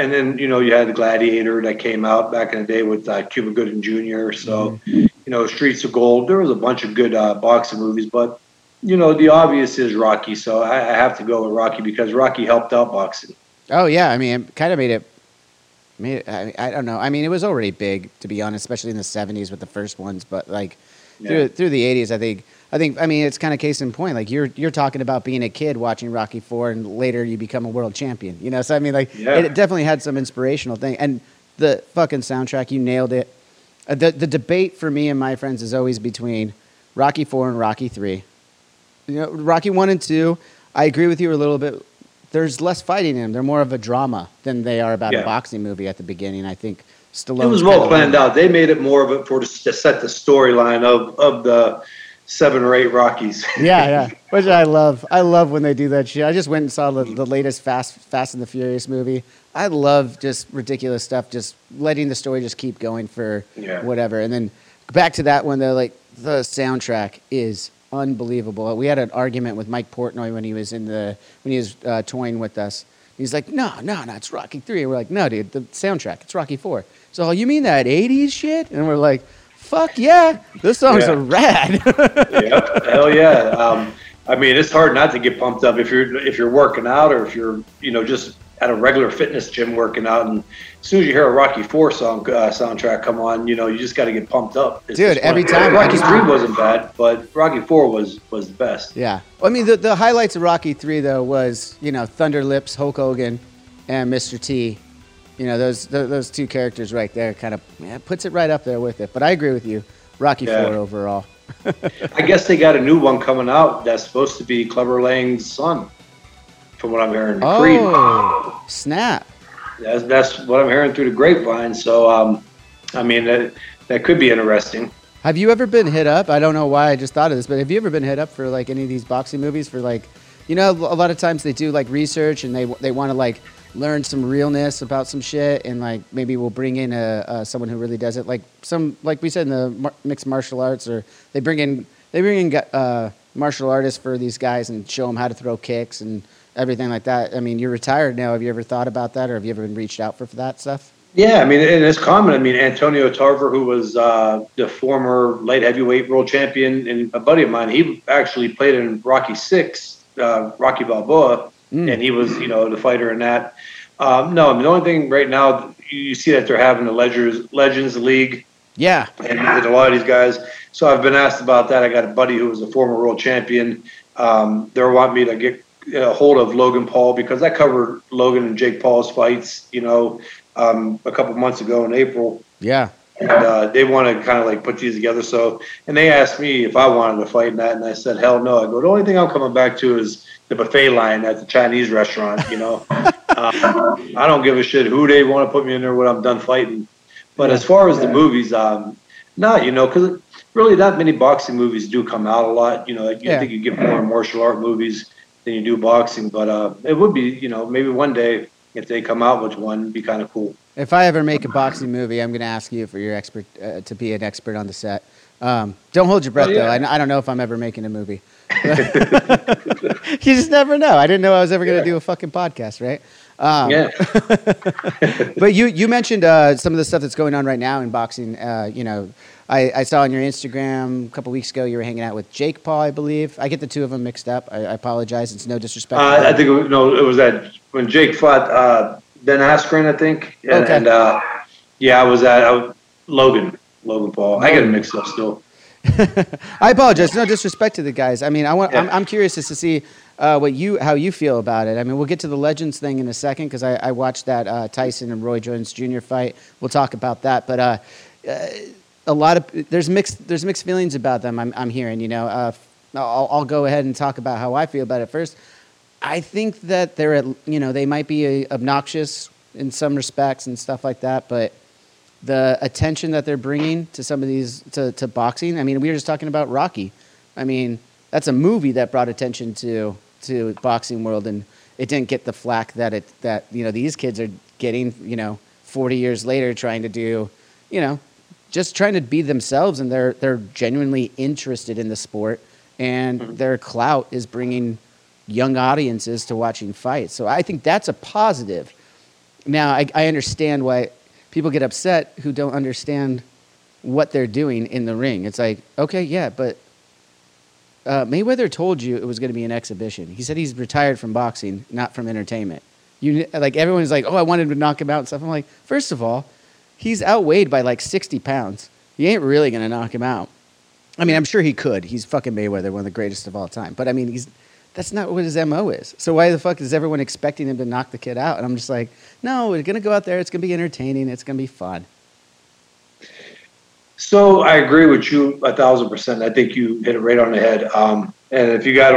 And then, you know, you had the Gladiator that came out back in the day with Cuba Gooding Jr. So, you know, Streets of Gold. There was a bunch of good boxing movies, but, you know, the obvious is Rocky. So I have to go with Rocky because Rocky helped out boxing. Oh, yeah. I mean, it kind of made it. I don't know. I mean, it was already big, to be honest, especially in the 70s with the first ones. But like through the 80s, I think. I mean, it's kind of case in point. Like you're talking about being a kid watching Rocky IV, and later you become a world champion. You know, so I mean, like it definitely had some inspirational thing. And the fucking soundtrack, you nailed it. The debate for me and my friends is always between Rocky IV and Rocky III. You know, Rocky I and II. I agree with you a little bit. There's less fighting in them. They're more of a drama than they are about a boxing movie at the beginning. I think Stallone. It was well planned out. They made it more of it to set the storyline of the 7 or 8 Rockies. Yeah, which I love. I love when they do that shit. I just went and saw the latest Fast and the Furious movie. I love just ridiculous stuff, just letting the story just keep going for whatever. And then back to that one, though, like the soundtrack is unbelievable. We had an argument with Mike Portnoy when he was touring with us. He's like, no, it's Rocky III. We're like, no, dude, the soundtrack, it's Rocky IV. So you mean that 80s shit? And we're like, fuck yeah, those songs are rad. Yep, hell yeah. I mean, it's hard not to get pumped up if you're working out or if you're just at a regular fitness gym working out, and as soon as you hear a Rocky IV soundtrack come on, you just got to get pumped up. It's dude, every time. Rocky III wasn't bad, but Rocky IV was the best. Yeah. Well, I mean, the highlights of Rocky III, though, was, Thunder Lips, Hulk Hogan, and Mr. T. Those two characters right there kind of puts it right up there with it. But I agree with you, Rocky IV overall. I guess they got a new one coming out that's supposed to be Clever Lang's son, from what I'm hearing. Oh, Creed. Snap. That's what I'm hearing through the grapevine. So, I mean, that could be interesting. Have you ever been hit up? I don't know why I just thought of this, but have you ever been hit up for, any of these boxing movies for, a lot of times they do, research and they want to, learn some realness about some shit and, maybe we'll bring in someone who really does it. Like we said in the mixed martial arts, or they bring in martial artists for these guys and show them how to throw kicks and everything like that. I mean, you're retired now. Have you ever thought about that, or have you ever been reached out for that stuff? Yeah, I mean, and it's common. I mean, Antonio Tarver, who was the former light heavyweight world champion and a buddy of mine, he actually played in Rocky VI, Rocky Balboa, and he was, the fighter in that. No, I mean, the only thing right now, you see that they're having the Legends League. Yeah. And a lot of these guys. So I've been asked about that. I got a buddy who was a former world champion. They want me to get a hold of Logan Paul because I covered Logan and Jake Paul's fights, a couple months ago in April. Yeah. And they want to kind of put these together. So, and they asked me if I wanted to fight in that, and I said, hell no. I go, the only thing I'm coming back to is the buffet line at the Chinese restaurant, I don't give a shit who they want to put me in there when I'm done fighting. But as far as the movies, because really not many boxing movies do come out a lot. You think you get more martial art movies than you do boxing, but it would be, maybe one day if they come out with one, it'd be kind of cool. If I ever make a boxing movie, I'm going to ask you for your expert to be an expert on the set. Don't hold your breath though. I don't know if I'm ever making a movie. You just never know. I didn't know I was ever going to do a fucking podcast, right? But you mentioned some of the stuff that's going on right now in boxing. I saw on your Instagram a couple weeks ago you were hanging out with Jake Paul, I believe. I get the two of them mixed up. I apologize. It's no disrespect. I think it was that when Jake fought Ben Askren, I think. And, okay. And I was at Logan Paul. I get them mixed up still. I apologize. No disrespect to the guys. I mean, I'm curious just to see how you feel about it. I mean, we'll get to the Legends thing in a second because I watched that Tyson and Roy Jones Jr. fight. We'll talk about that. But a lot of there's mixed feelings about them. I'm hearing. I'll go ahead and talk about how I feel about it first. I think that they're they might be obnoxious in some respects and stuff like that, but the attention that they're bringing to some of these to boxing. I mean, we were just talking about Rocky. I mean, that's a movie that brought attention to boxing world, and it didn't get the flack that these kids are getting. 40 years later, trying to do, just trying to be themselves, and they're genuinely interested in the sport, and their clout is bringing young audiences to watching fights. So I think that's a positive. Now, I understand why people get upset who don't understand what they're doing in the ring. It's like, okay, yeah, but Mayweather told you it was going to be an exhibition. He said he's retired from boxing, not from entertainment. You like everyone's like, oh, I wanted to knock him out and stuff. I'm like, first of all, he's outweighed by like 60 pounds. You ain't really going to knock him out. I mean, I'm sure he could. He's fucking Mayweather, one of the greatest of all time. But I mean, that's not what his MO is. So why the fuck is everyone expecting him to knock the kid out? And I'm just like, no, we're going to go out there. It's going to be entertaining. It's going to be fun. So I agree with you 1,000%. I think you hit it right on the head. And if you got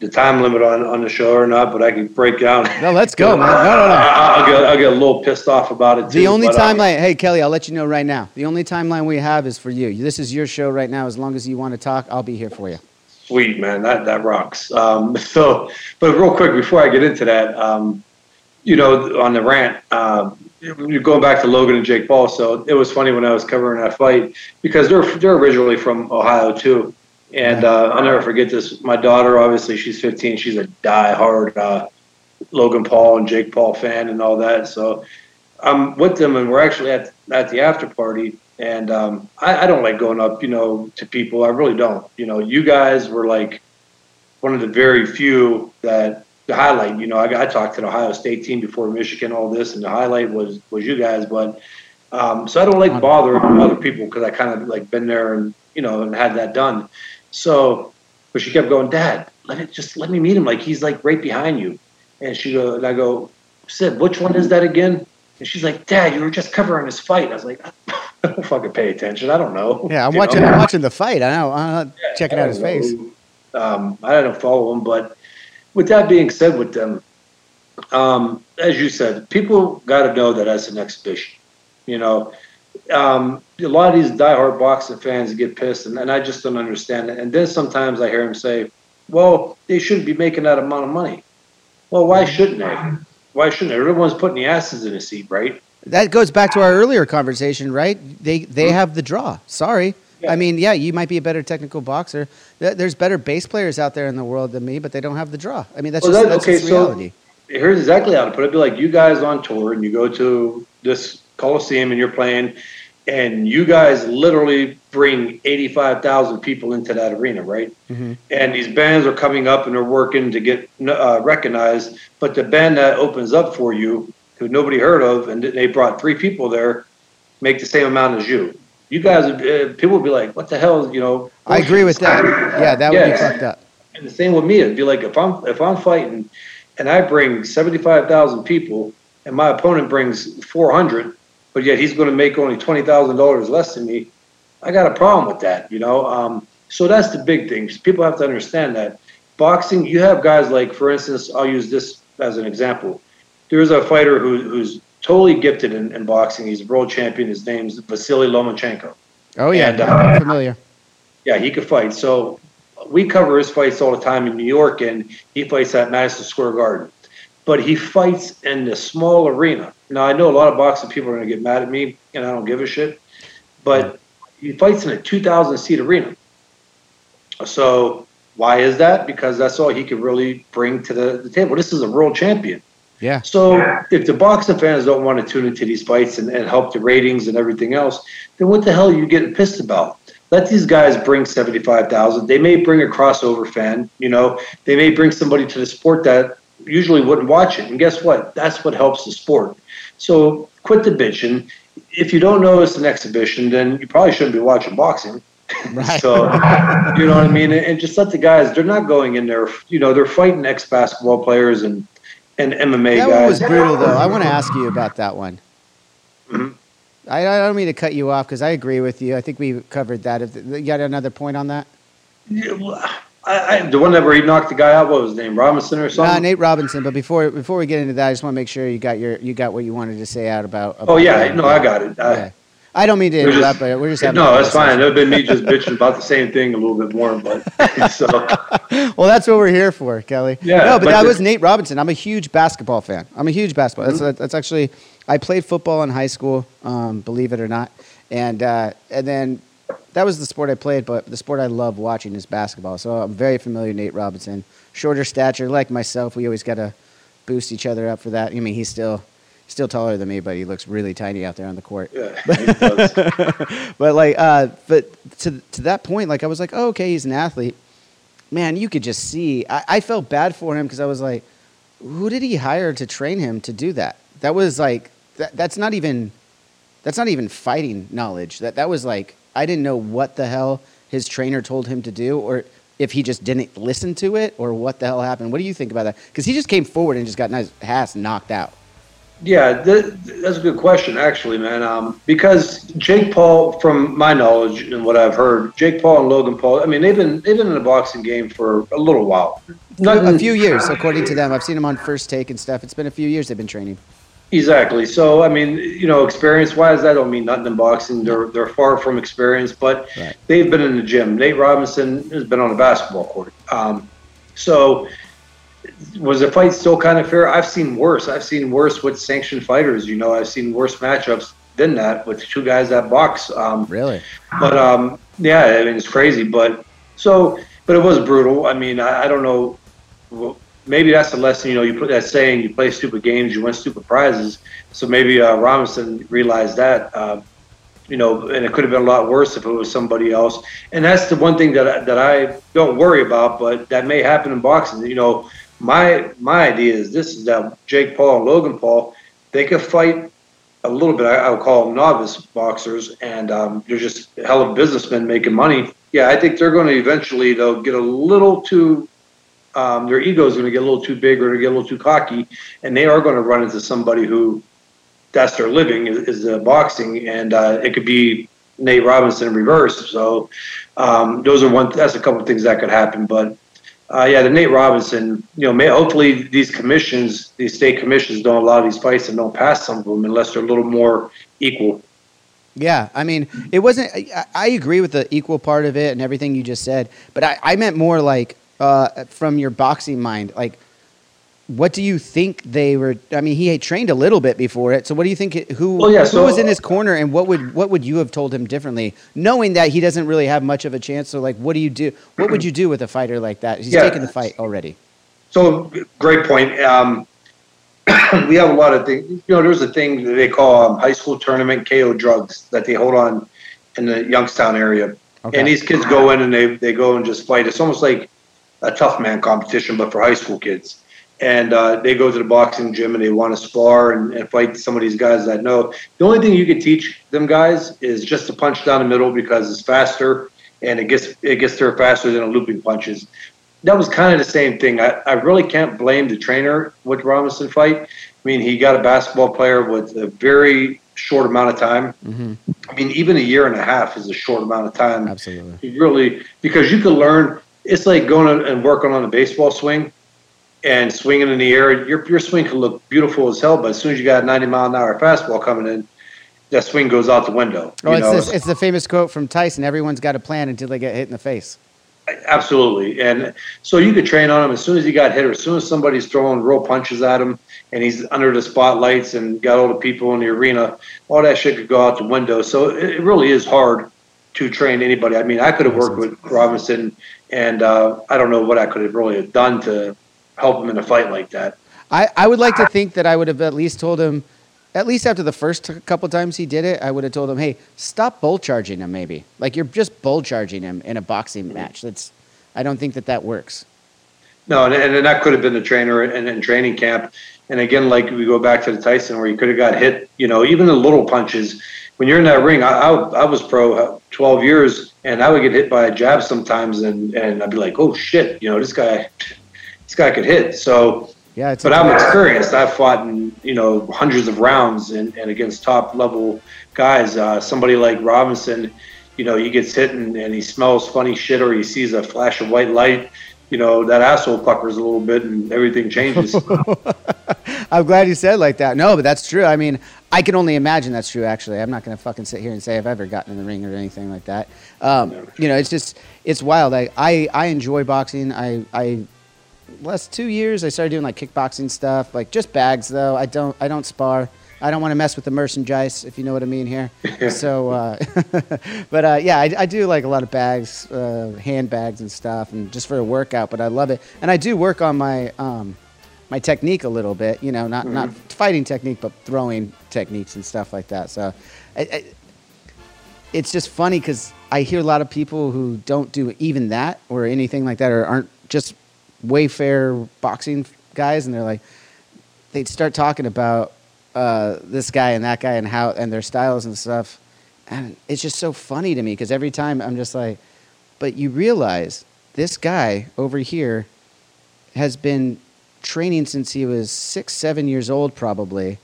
the time limit on the show or not, but I can break down. No, let's go, man. No. I'll get a little pissed off about it. The only timeline, hey, Kelly, I'll let you know right now. The only timeline we have is for you. This is your show right now. As long as you want to talk, I'll be here for you. Sweet, man. That rocks. But real quick, before I get into that, on the rant, you're going back to Logan and Jake Paul. So it was funny when I was covering that fight because they're originally from Ohio too. And I'll never forget this. My daughter, obviously, she's 15. She's a diehard Logan Paul and Jake Paul fan and all that. So I'm with them, and we're actually at the after party. And I don't like going up, to people. I really don't. You guys were like one of the very few that the highlight. I talked to the Ohio State team before Michigan, all this, and the highlight was you guys. But so I don't like bothering other people because I kind of like been there and and had that done. So, but she kept going, Dad, let me meet him. Like, he's like right behind you. And I go, Sid, which one is that again? And she's like, Dad, you were just covering his fight. And I was like, I don't fucking pay attention. I don't know. Yeah. I'm watching the fight. I know. I'm checking out his face. I don't follow him. But with that being said, with them, as you said, people got to know that that's an exhibition, a lot of these diehard boxing fans get pissed, and I just don't understand it. And then sometimes I hear them say, well, they shouldn't be making that amount of money. Well, why shouldn't they? Why shouldn't they? Everyone's putting the asses in a seat, right? That goes back to our earlier conversation, right? They have the draw. Sorry. Yeah. I mean, yeah, you might be a better technical boxer. There's better bass players out there in the world than me, but they don't have the draw. I mean, that's reality. So here's exactly how to put it. It'd be like you guys on tour and you go to this Coliseum and you're playing, and you guys literally bring 85,000 people into that arena, right? Mm-hmm. And these bands are coming up and they're working to get recognized, but the band that opens up for you, who nobody heard of, and they brought 3 people there, make the same amount as you. You guys, people would be like, what the hell, I agree with that. Yeah, that would be fucked up. And the same with me. It'd be like, if I'm fighting and I bring 75,000 people and my opponent brings 400, but yet he's going to make only $20,000 less than me, I got a problem with that, So that's the big thing. People have to understand that. Boxing, you have guys like, for instance, I'll use this as an example. There's a fighter who's totally gifted in boxing. He's a world champion. His name's Vasily Lomachenko. Oh, yeah. And, I'm familiar. Yeah, he could fight. So we cover his fights all the time in New York, and he fights at Madison Square Garden. But he fights in the small arena. Now, I know a lot of boxing people are going to get mad at me, and I don't give a shit. But he fights in a 2,000-seat arena. So why is that? Because that's all he can really bring to the table. This is a world champion. Yeah. So if the boxing fans don't want to tune into these fights and help the ratings and everything else, then what the hell are you getting pissed about? Let these guys bring 75,000. They may bring a crossover fan. They may bring somebody to the sport that usually wouldn't watch it. And guess what? That's what helps the sport. So quit the bitching. If you don't know it's an exhibition, then you probably shouldn't be watching boxing. Right. So, you know what I mean? And just let the guys, they're not going in there. They're fighting ex-basketball players and MMA guys. That one was brutal, though. I want to ask you about that one. Mm-hmm. I don't mean to cut you off because I agree with you. I think we covered that. You got another point on that? Yeah, well, the one that where he knocked the guy out, what was his name, Robinson or something? Nate Robinson. But before we get into that, I just want to make sure you got what you wanted to say out about. Oh yeah, no, I got it. I don't mean to interrupt, but we're just having. No, that's fine. It would have been me just bitching about the same thing a little bit more, but so. Well, that's what we're here for, Kelly. Yeah. No, but that was Nate Robinson. I'm a huge basketball fan. Mm-hmm. That's actually, I played football in high school, believe it or not, and then. That was the sport I played, but the sport I love watching is basketball. So I'm very familiar with Nate Robinson. Shorter stature, like myself. We always got to boost each other up for that. I mean, he's still still taller than me, but he looks really tiny out there on the court. Yeah, he does. But like, but to that point, like I was like, oh, okay, he's an athlete. Man, you could just see. I felt bad for him because I was like, who did he hire to train him to do that? That was like, that's not even fighting knowledge. That was like, I didn't know what the hell his trainer told him to do, or if he just didn't listen to it, or what the hell happened. What do you think about that? Because he just came forward and just got his ass knocked out. Yeah, that's a good question, actually, man. Because Jake Paul, from my knowledge and what I've heard, Jake Paul and Logan Paul, I mean, they've been in the boxing game for a little while. A few years, according to them. I've seen them on First Take and stuff. It's been a few years they've been training. Exactly. So, I mean, you know, experience-wise, that don't mean nothing in boxing. They're far from experienced, but They've been in the gym. Nate Robinson has been on a basketball court. So... was the fight still kind of fair? I've seen worse with sanctioned fighters. You know, I've seen worse matchups than that with two guys that box. Really? But yeah, I mean, it's crazy. But it was brutal. I mean, I don't know. Maybe that's the lesson. You know, you put that saying: you play stupid games, you win stupid prizes. So maybe Robinson realized that. You know, and it could have been a lot worse if it was somebody else. And that's the one thing that I don't worry about, but that may happen in boxing. You know. My idea is that Jake Paul and Logan Paul, they could fight a little bit. I would call them novice boxers, and they're just hell of businessmen making money. Yeah, I think they're going to eventually, they'll get a little too, their ego's going to get a little too big, or to get a little too cocky, and they are going to run into somebody who, that's their living, is boxing, and it could be Nate Robinson in reverse. So that's a couple of things that could happen, but. Yeah, the Nate Robinson, you know, hopefully these state commissions don't allow these fights and don't pass some of them unless they're a little more equal. Yeah, I mean, it wasn't, I agree with the equal part of it and everything you just said, but I meant more like from your boxing mind, like what do you think they were, I mean, he had trained a little bit before it, so what do you think, who was in his corner, and what would you have told him differently, knowing that he doesn't really have much of a chance? So like, what would you do with a fighter like that? He's taken the fight already. So, great point. We have a lot of things, you know, there's a thing that they call high school tournament KO drugs that they hold on in the Youngstown area. Okay. And these kids go in and they go and just fight. It's almost like a tough man competition, but for high school kids. And they go to the boxing gym and they want to spar and fight some of these guys that know. The only thing you can teach them guys is just to punch down the middle, because it's faster and it gets there faster than a looping punches. That was kind of the same thing. I really can't blame the trainer with Robinson fight. I mean, he got a basketball player with a very short amount of time. Mm-hmm. I mean, even a year and a half is a short amount of time. Absolutely. You really, because you can learn. It's like going and working on a baseball swing. And swinging in the air, your swing can look beautiful as hell, but as soon as you got a 90-mile-an-hour fastball coming in, that swing goes out the window. Oh, it's the famous quote from Tyson: "Everyone's got a plan until they get hit in the face." Absolutely, and so you could train on him. As soon as he got hit, or as soon as somebody's throwing real punches at him, and he's under the spotlights and got all the people in the arena, all that shit could go out the window. So it really is hard to train anybody. I mean, I could have worked with Robinson, and I don't know what I could have really done to help him in a fight like that. I would like to think that I would have at least told him, at least after the first couple times he did it, I would have told him, hey, stop bull charging him maybe. Like, you're just bull charging him in a boxing match. I don't think that works. No, and that could have been the trainer in training camp. And again, like we go back to the Tyson where he could have got hit, you know, even the little punches. When you're in that ring, I was pro 12 years, and I would get hit by a jab sometimes, and I'd be like, oh, shit, you know, this guy could hit. So, yeah, but I'm experienced. I've fought in, you know, hundreds of rounds and against top level guys. Somebody like Robinson, you know, he gets hit and he smells funny shit, or he sees a flash of white light, you know, that asshole puckers a little bit and everything changes. I'm glad you said like that. No, but that's true. I mean, I can only imagine that's true, actually. I'm not going to fucking sit here and say I've ever gotten in the ring or anything like that. You know, it's just, it's wild. I enjoy boxing. I last 2 years I started doing like kickboxing stuff, like just bags though. I don't spar. I don't want to mess with the merchandise, if you know what I mean here. So but yeah, I do like a lot of bags, handbags and stuff, and just for a workout, but I love it. And I do work on my my technique a little bit, you know, not fighting technique, but throwing techniques and stuff like that. So it's just funny because I hear a lot of people who don't do even that or anything like that, or aren't just Wayfair boxing guys, and they're like, they'd start talking about this guy and that guy and how and their styles and stuff, and it's just so funny to me because every time I'm just like, but you realize this guy over here has been training since he was 6-7 years old probably,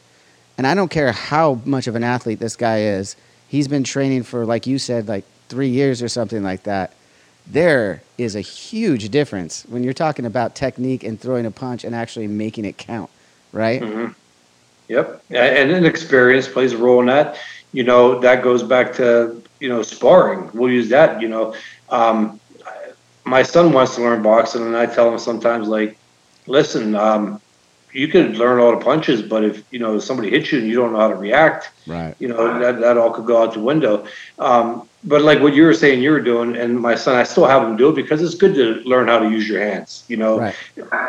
and I don't care how much of an athlete this guy is, he's been training for, like you said, like 3 years or something like that. There is a huge difference when you're talking about technique and throwing a punch and actually making it count, right? Mm-hmm. Yep. And experience plays a role in that. You know, that goes back to, you know, sparring. We'll use that, you know. My son wants to learn boxing, and I tell him sometimes, like, listen, you could learn all the punches, but if, you know, somebody hits you and you don't know how to react, right, you know, that all could go out the window. But like what you were saying you were doing, and my son, I still have him do it because it's good to learn how to use your hands. You know, right.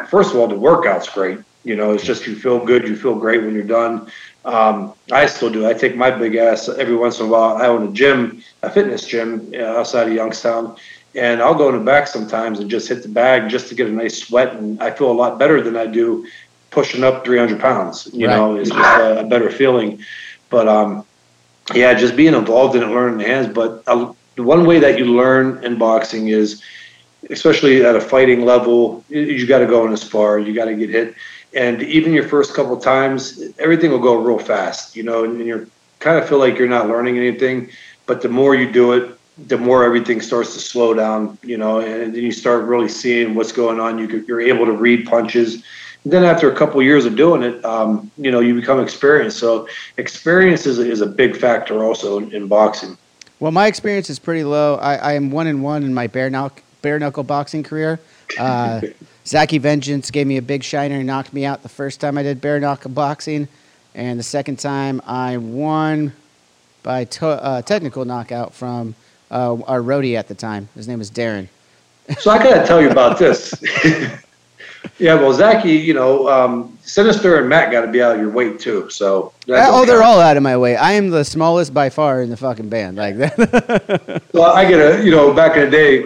First of all, the workout's great. You know, it's just you feel good. You feel great when you're done. I still do. I take my big ass every once in a while. I own a gym, a fitness gym outside of Youngstown, and I'll go in the back sometimes and just hit the bag just to get a nice sweat, and I feel a lot better than I do pushing up 300 pounds. You right. know, it's just a better feeling. But, yeah, just being involved in it, learning the hands. But the one way that you learn in boxing is, especially at a fighting level, you got to go in a spar. You got to get hit. And even your first couple times, everything will go real fast, you know, and you're kind of feel like you're not learning anything. But the more you do it, the more everything starts to slow down, you know, and then you start really seeing what's going on. You're able to read punches. Then after a couple of years of doing it, you know, you become experienced. So experience is a big factor also in boxing. Well, my experience is pretty low. I am 1-1 in my bare knuckle boxing career. Zachy Vengeance gave me a big shiner and knocked me out the first time I did bare knuckle boxing. And the second time I won by technical knockout from our roadie at the time. His name was Darren. So I got to tell you about this. Yeah, well, Zachy, you know, Sinister and Matt got to be out of your weight, too. So they're all out of my weight. I am the smallest by far in the fucking band. Like that. Well, I get a, you know, back in the day,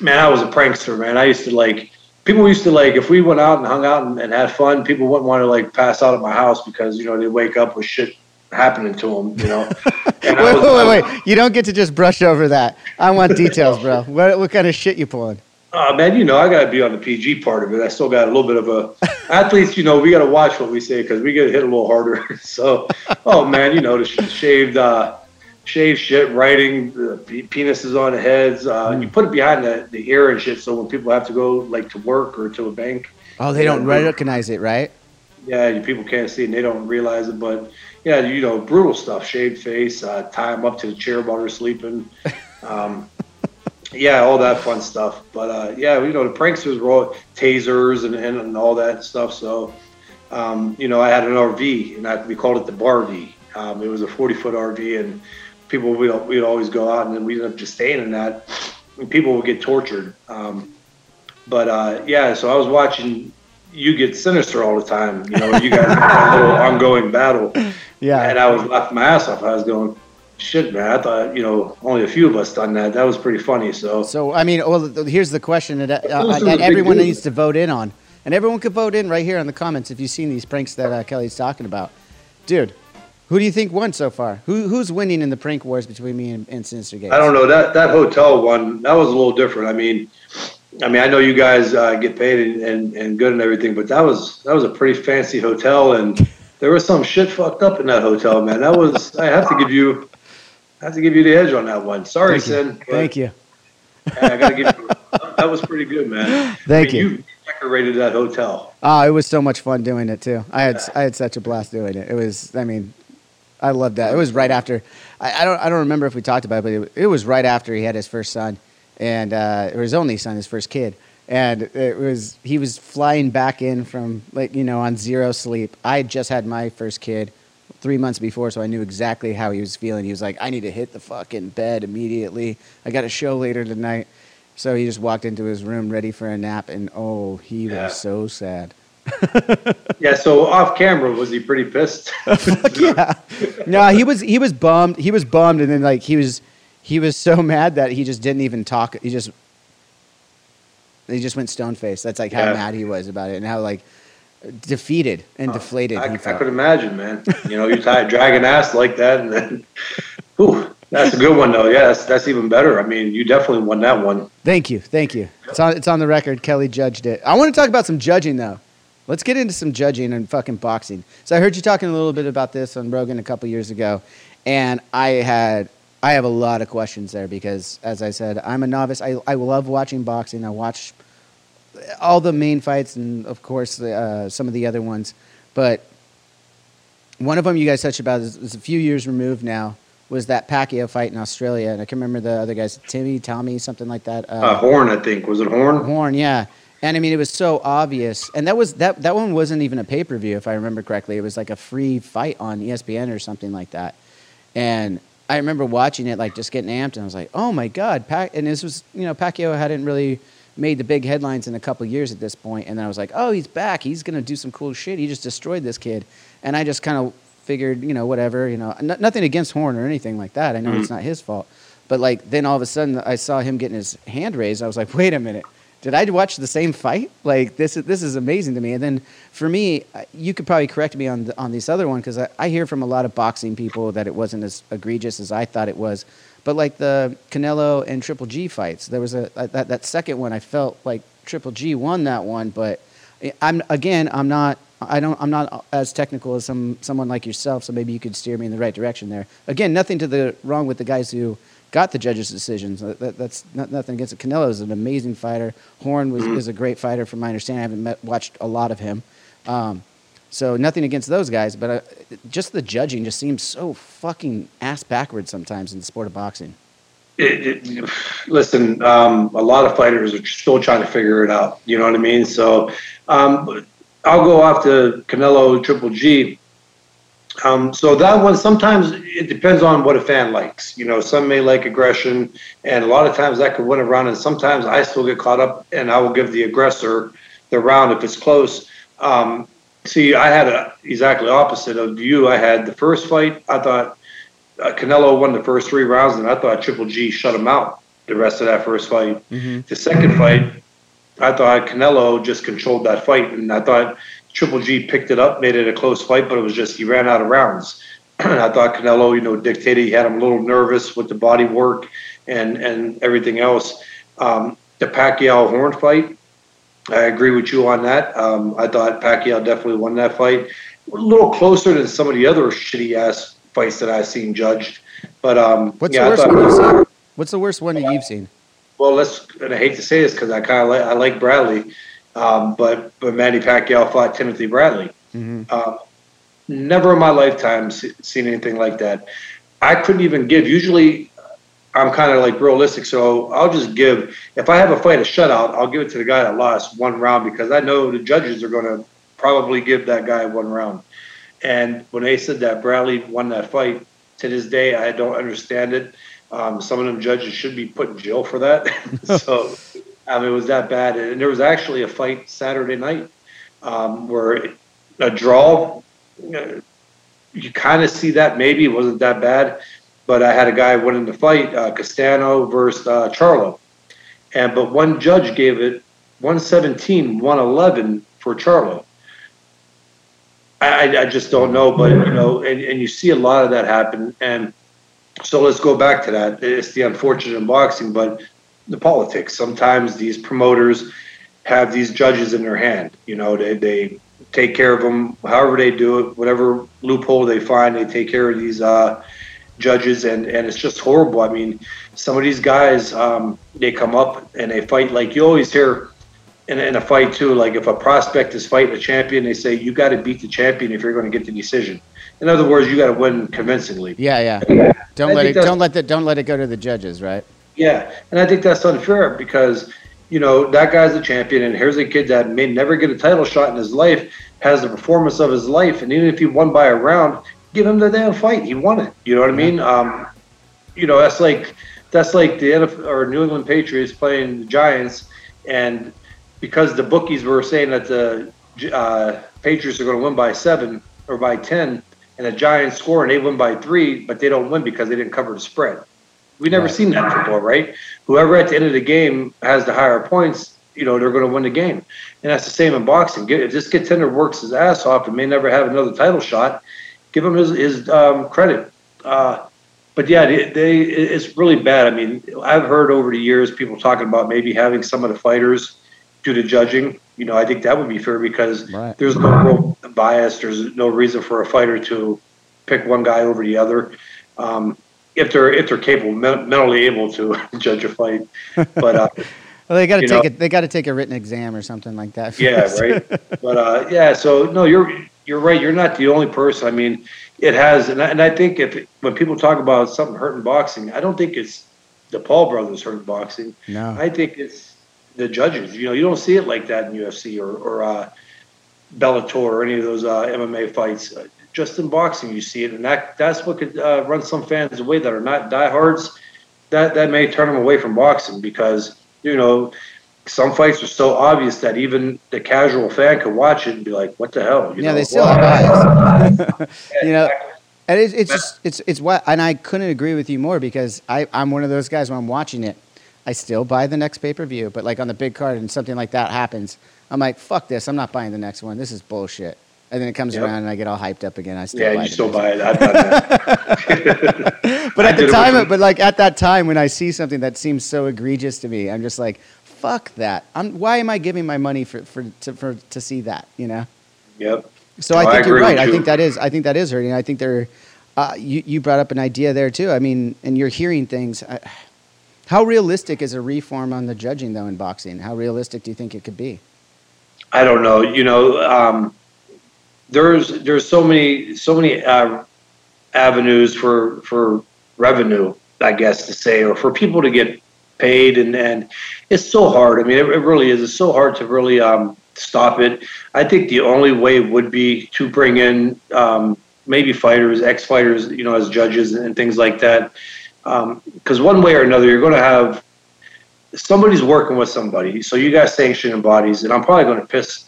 man, I was a prankster, man. I used to, like, people used to, like, if we went out and hung out and had fun, people wouldn't want to, like, pass out at my house because, you know, they wake up with shit happening to them, you know. Wait. You don't get to just brush over that. I want details, bro. What kind of shit you pulling? Man, you know, I got to be on the PG part of it. I still got a little bit of a – athletes, you know, we got to watch what we say because we get hit a little harder. So, oh, man, you know, the shaved shit, writing, penises on the heads. You put it behind the ear and shit, so when people have to go, like, to work or to a bank. Oh, they don't recognize it, right? Yeah, people can't see it and they don't realize it. But, yeah, you know, brutal stuff, shaved face, tie them up to the chair while they're sleeping. Yeah, all that fun stuff. But, yeah, you know, the pranksters were all tasers and all that stuff. So, you know, I had an RV, and we called it the Barvy. It was a 40-foot RV, and people, we'd always go out, and then we'd end up just staying in that. And people would get tortured. Yeah, so I was watching you get Sinister all the time. You know, you guys had a little ongoing battle. Yeah. And I was laughing my ass off. I was going, shit, man, I thought, you know, only a few of us done that. That was pretty funny. So I mean, well, here's the question that everyone needs to vote in on. And everyone could vote in right here in the comments if you've seen these pranks that Kelly's talking about. Dude, who do you think won so far? Who's winning in the prank wars between me and Sinister Gates? I don't know. That hotel one, that was a little different. I mean, I know you guys get paid and good and everything, but that was a pretty fancy hotel, and there was some shit fucked up in that hotel, man. That was – I have to give you the edge on that one. Sorry, Sin. Thank you. I gotta give you, that was pretty good, man. Thank you. You decorated that hotel. Oh, it was so much fun doing it too. I had such a blast doing it. It was. I mean, I loved that. It was right after. I don't remember if we talked about it, but it was right after he had his first son, and or his only son, his first kid. And he was flying back in from, like, you know, on zero sleep. I had just had my first kid 3 months before, so I knew exactly how he was feeling. He was like, I need to hit the fucking bed immediately. I got a show later tonight. So he just walked into his room ready for a nap, and oh, he was so sad. Yeah, so off camera, was he pretty pissed? Fuck yeah. No, he was bummed. He was bummed, and then like he was so mad that he just didn't even talk. He just went stone faced. That's like how mad he was about it, and how like defeated and deflated. I could imagine, man. You know, you're tired dragging ass like that, and then, whew, that's a good one though. Yeah, that's even better. I mean, you definitely won that one. Thank you. It's on the record. Kelly judged it. I want to talk about some judging though. Let's get into some judging and fucking boxing. So I heard you talking a little bit about this on Rogan a couple years ago, and I have a lot of questions there because, as I said, I'm a novice. I love watching boxing. I watch all the main fights and, of course, some of the other ones. But one of them you guys touched about is a few years removed now, was that Pacquiao fight in Australia. And I can remember the other guys, Tommy, something like that. Horn, I think. Was it Horn? Horn, yeah. And I mean, it was so obvious. And that was that one wasn't even a pay-per-view, if I remember correctly. It was like a free fight on ESPN or something like that. And I remember watching it, like just getting amped, and I was like, "Oh my god!" And this was, you know, Pacquiao hadn't really made the big headlines in a couple years at this point. And then I was like, "Oh, he's back. He's gonna do some cool shit. He just destroyed this kid." And I just kind of figured, you know, whatever, you know, nothing against Horn or anything like that. I know it's not his fault, but like then all of a sudden I saw him getting his hand raised. I was like, "Wait a minute. Did I watch the same fight? Like this is amazing to me." And then for me, you could probably correct me on this other one because I hear from a lot of boxing people that it wasn't as egregious as I thought it was. But like the Canelo and Triple G fights, there was that second one. I felt like Triple G won that one, but I'm not as technical as someone like yourself. So maybe you could steer me in the right direction there. Again, nothing to the wrong with the guys who got the judges' decisions. That's nothing against it. Canelo is an amazing fighter. Horn is a great fighter, from my understanding. I haven't watched a lot of him, so nothing against those guys. But just the judging just seems so fucking ass backwards sometimes in the sport of boxing. Listen, a lot of fighters are still trying to figure it out. You know what I mean? So I'll go off to Canelo Triple G. So that one, sometimes it depends on what a fan likes. You know, some may like aggression, and a lot of times that could win a round, and sometimes I still get caught up, and I will give the aggressor the round if it's close. See, I had exactly opposite of you. I had the first fight. I thought Canelo won the first three rounds, and I thought Triple G shut him out the rest of that first fight. Mm-hmm. The second fight, I thought Canelo just controlled that fight, and I thought Triple G picked it up, made it a close fight, but it was just he ran out of rounds. I thought Canelo, you know, dictated. He had him a little nervous with the body work and everything else. The Pacquiao-Horn fight, I agree with you on that. I thought Pacquiao definitely won that fight. A little closer than some of the other shitty-ass fights that I've seen judged. But what's the worst one that you've seen? Well, and I hate to say this because I kind of like Bradley. But Manny Pacquiao fought Timothy Bradley. Mm-hmm. Never in my lifetime seen anything like that. I couldn't even give. Usually, I'm kind of like realistic, so I'll just give. If I have a fight a shutout, I'll give it to the guy that lost one round because I know the judges are going to probably give that guy one round. And when they said that Bradley won that fight, to this day I don't understand it. Some of them judges should be put in jail for that. So. It was that bad. And there was actually a fight Saturday night where a draw, you kind of see that maybe. It wasn't that bad. But I had a guy winning the fight, Castano versus Charlo. But one judge gave it 117, 111 for Charlo. I just don't know. But, you know, and you see a lot of that happen. And so let's go back to that. It's the unfortunate in boxing, but the politics. Sometimes these promoters have these judges in their hand. You know, they take care of them however they do it, whatever loophole they find, they take care of these judges, and it's just horrible. I mean, some of these guys, they come up and they fight. Like you always hear in a fight too, like if a prospect is fighting a champion, they say, you got to beat the champion if you're going to get the decision. In other words, you got to win convincingly. Yeah. Don't let it go to the judges, right? Yeah, and I think that's unfair because, you know, that guy's a champion, and here's a kid that may never get a title shot in his life, has the performance of his life, and even if he won by a round, give him the damn fight. He won it. You know what I mean? You know, that's like the NFL or New England Patriots playing the Giants, and because the bookies were saying that the Patriots are going to win by 7 or by 10, and the Giants score and they win by 3, but they don't win because they didn't cover the spread. We've never seen that in football, right? Whoever at the end of the game has the higher points, you know, they're going to win the game. And that's the same in boxing. If this contender works his ass off and may never have another title shot, give him his credit. But yeah, it's really bad. I mean, I've heard over the years people talking about maybe having some of the fighters do the judging. You know, I think that would be fair because there's no real bias. There's no reason for a fighter to pick one guy over the other. If they're capable, mentally able to judge a fight, but well, they got to take it. They got to take a written exam or something like that. First. Yeah, right. But yeah, so no, you're right. You're not the only person. I mean, it has, and I think when people talk about something hurting boxing, I don't think it's the Paul brothers hurting boxing. No, I think it's the judges. You know, you don't see it like that in UFC or Bellator or any of those MMA fights. Just in boxing, you see it, and that's what could run some fans away that are not diehards. That may turn them away from boxing because, you know, some fights are so obvious that even the casual fan could watch it and be like, "What the hell?" You know, they still have bias. You know, and it's what, and I couldn't agree with you more because I'm one of those guys when I'm watching it, I still buy the next pay-per-view, but like on the big card and something like that happens, I'm like, "Fuck this! I'm not buying the next one. This is bullshit." And then it comes around and I get all hyped up again. I still buy it. I've done that. But at that time when I see something that seems so egregious to me, I'm just like, fuck that. Why am I giving my money to see that? You know? Yep. So I think you're right. I think that is hurting. I think there. You brought up an idea there too. I mean, and you're hearing things. How realistic is a reform on the judging though in boxing? How realistic do you think it could be? I don't know. You know. There's so many avenues for revenue, I guess to say, or for people to get paid, and it's so hard. I mean, it really is. It's so hard to really stop it. I think the only way would be to bring in maybe fighters, ex-fighters, you know, as judges and things like that. Because one way or another, you're going to have somebody's working with somebody. So you got sanctioning bodies, and I'm probably going to piss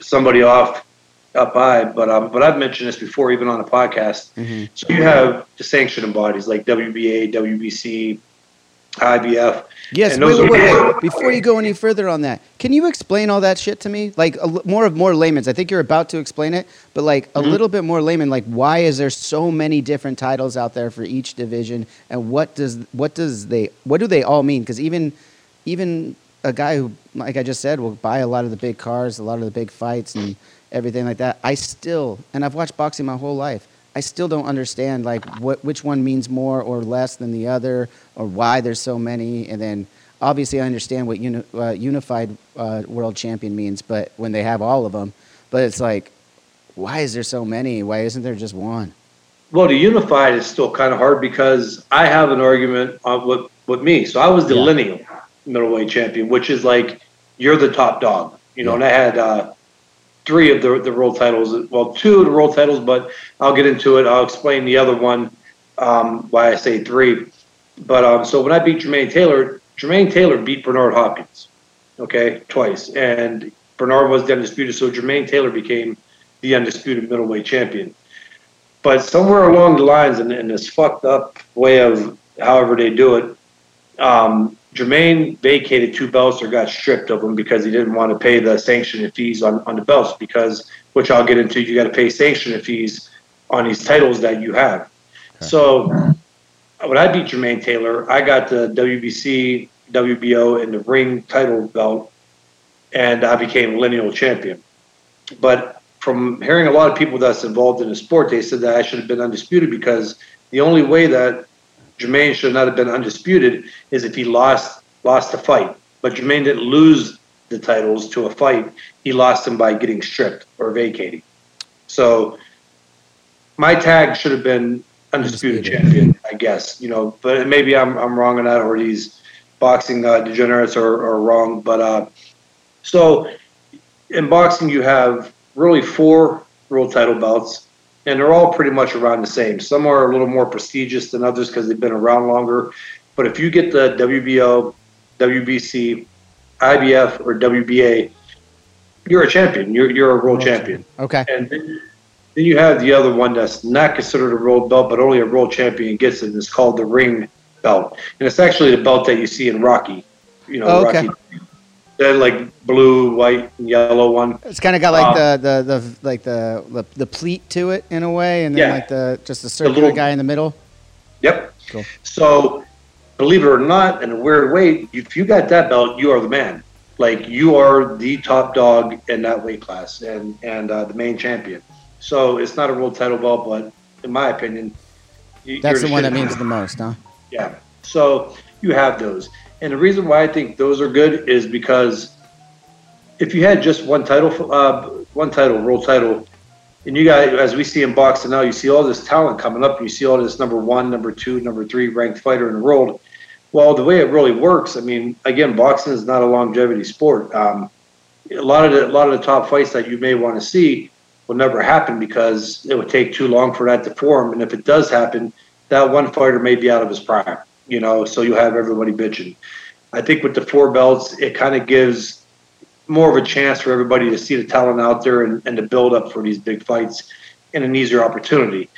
somebody off up high, but I've mentioned this before, even on a podcast. Mm-hmm. So you have the sanctioning bodies like WBA, WBC, IBF. Yes, wait. Before you go any further on that, can you explain all that shit to me? Like more layman's. I think you're about to explain it, but like a little bit more layman. Like, why is there so many different titles out there for each division, and what do they all mean? Because even a guy who, like I just said, will buy a lot of the big cars, a lot of the big fights, and everything like that. I've watched boxing my whole life. I still don't understand like which one means more or less than the other, or why there's so many. And then obviously I understand what unified world champion means, but when they have all of them, but it's like, why is there so many? Why isn't there just one? Well, the unified is still kind of hard because I have an argument with me. So I was the lineal middleweight champion, which is like, you're the top dog, you know, and I had, three of the world titles, well, two of the world titles, but I'll get into it. I'll explain the other one, why I say three. But so when I beat Jermaine Taylor beat Bernard Hopkins, okay, twice. And Bernard was the undisputed, so Jermaine Taylor became the undisputed middleweight champion. But somewhere along the lines, in this fucked up way of however they do it, Jermaine vacated two belts or got stripped of them because he didn't want to pay the sanctioning fees on the belts because, which I'll get into, you got to pay sanctioning fees on these titles that you have. Okay. So when I beat Jermaine Taylor, I got the WBC, WBO, and the ring title belt, and I became lineal champion. But from hearing a lot of people that's involved in the sport, they said that I should have been undisputed because the only way that Jermaine should not have been undisputed is if he lost the fight. But Jermaine didn't lose the titles to a fight. He lost them by getting stripped or vacating. So my tag should have been undisputed champion, I guess. You know, but maybe I'm wrong on that, or these boxing degenerates are wrong. But so in boxing, you have really four world title belts. And they're all pretty much around the same. Some are a little more prestigious than others because they've been around longer. But if you get the WBO, WBC, IBF, or WBA, you're a champion. You're a world champion. Okay. And then you have the other one that's not considered a world belt, but only a world champion gets it. And it's called the ring belt, and it's actually the belt that you see in Rocky. You know, oh, okay. Rocky. That like blue, white, and yellow one. It's kind of got like the pleat to it in a way, and then like the circular guy in the middle. Yep. Cool. So, believe it or not, in a weird way, if you got that belt, you are the man. Like, you are the top dog in that weight class and the main champion. So it's not a world title belt, but in my opinion, that's the one that means the most, huh? Yeah. So you have those. And the reason why I think those are good is because if you had just one world title, and you got, as we see in boxing now, you see all this talent coming up, and you see all this number one, number two, number three ranked fighter in the world. Well, the way it really works, I mean, again, boxing is not a longevity sport. A lot of the top fights that you may want to see will never happen because it would take too long for that to form. And if it does happen, that one fighter may be out of his prime. You know, so you have everybody bitching. I think with the four belts, it kind of gives more of a chance for everybody to see the talent out there and to build up for these big fights and an easier opportunity.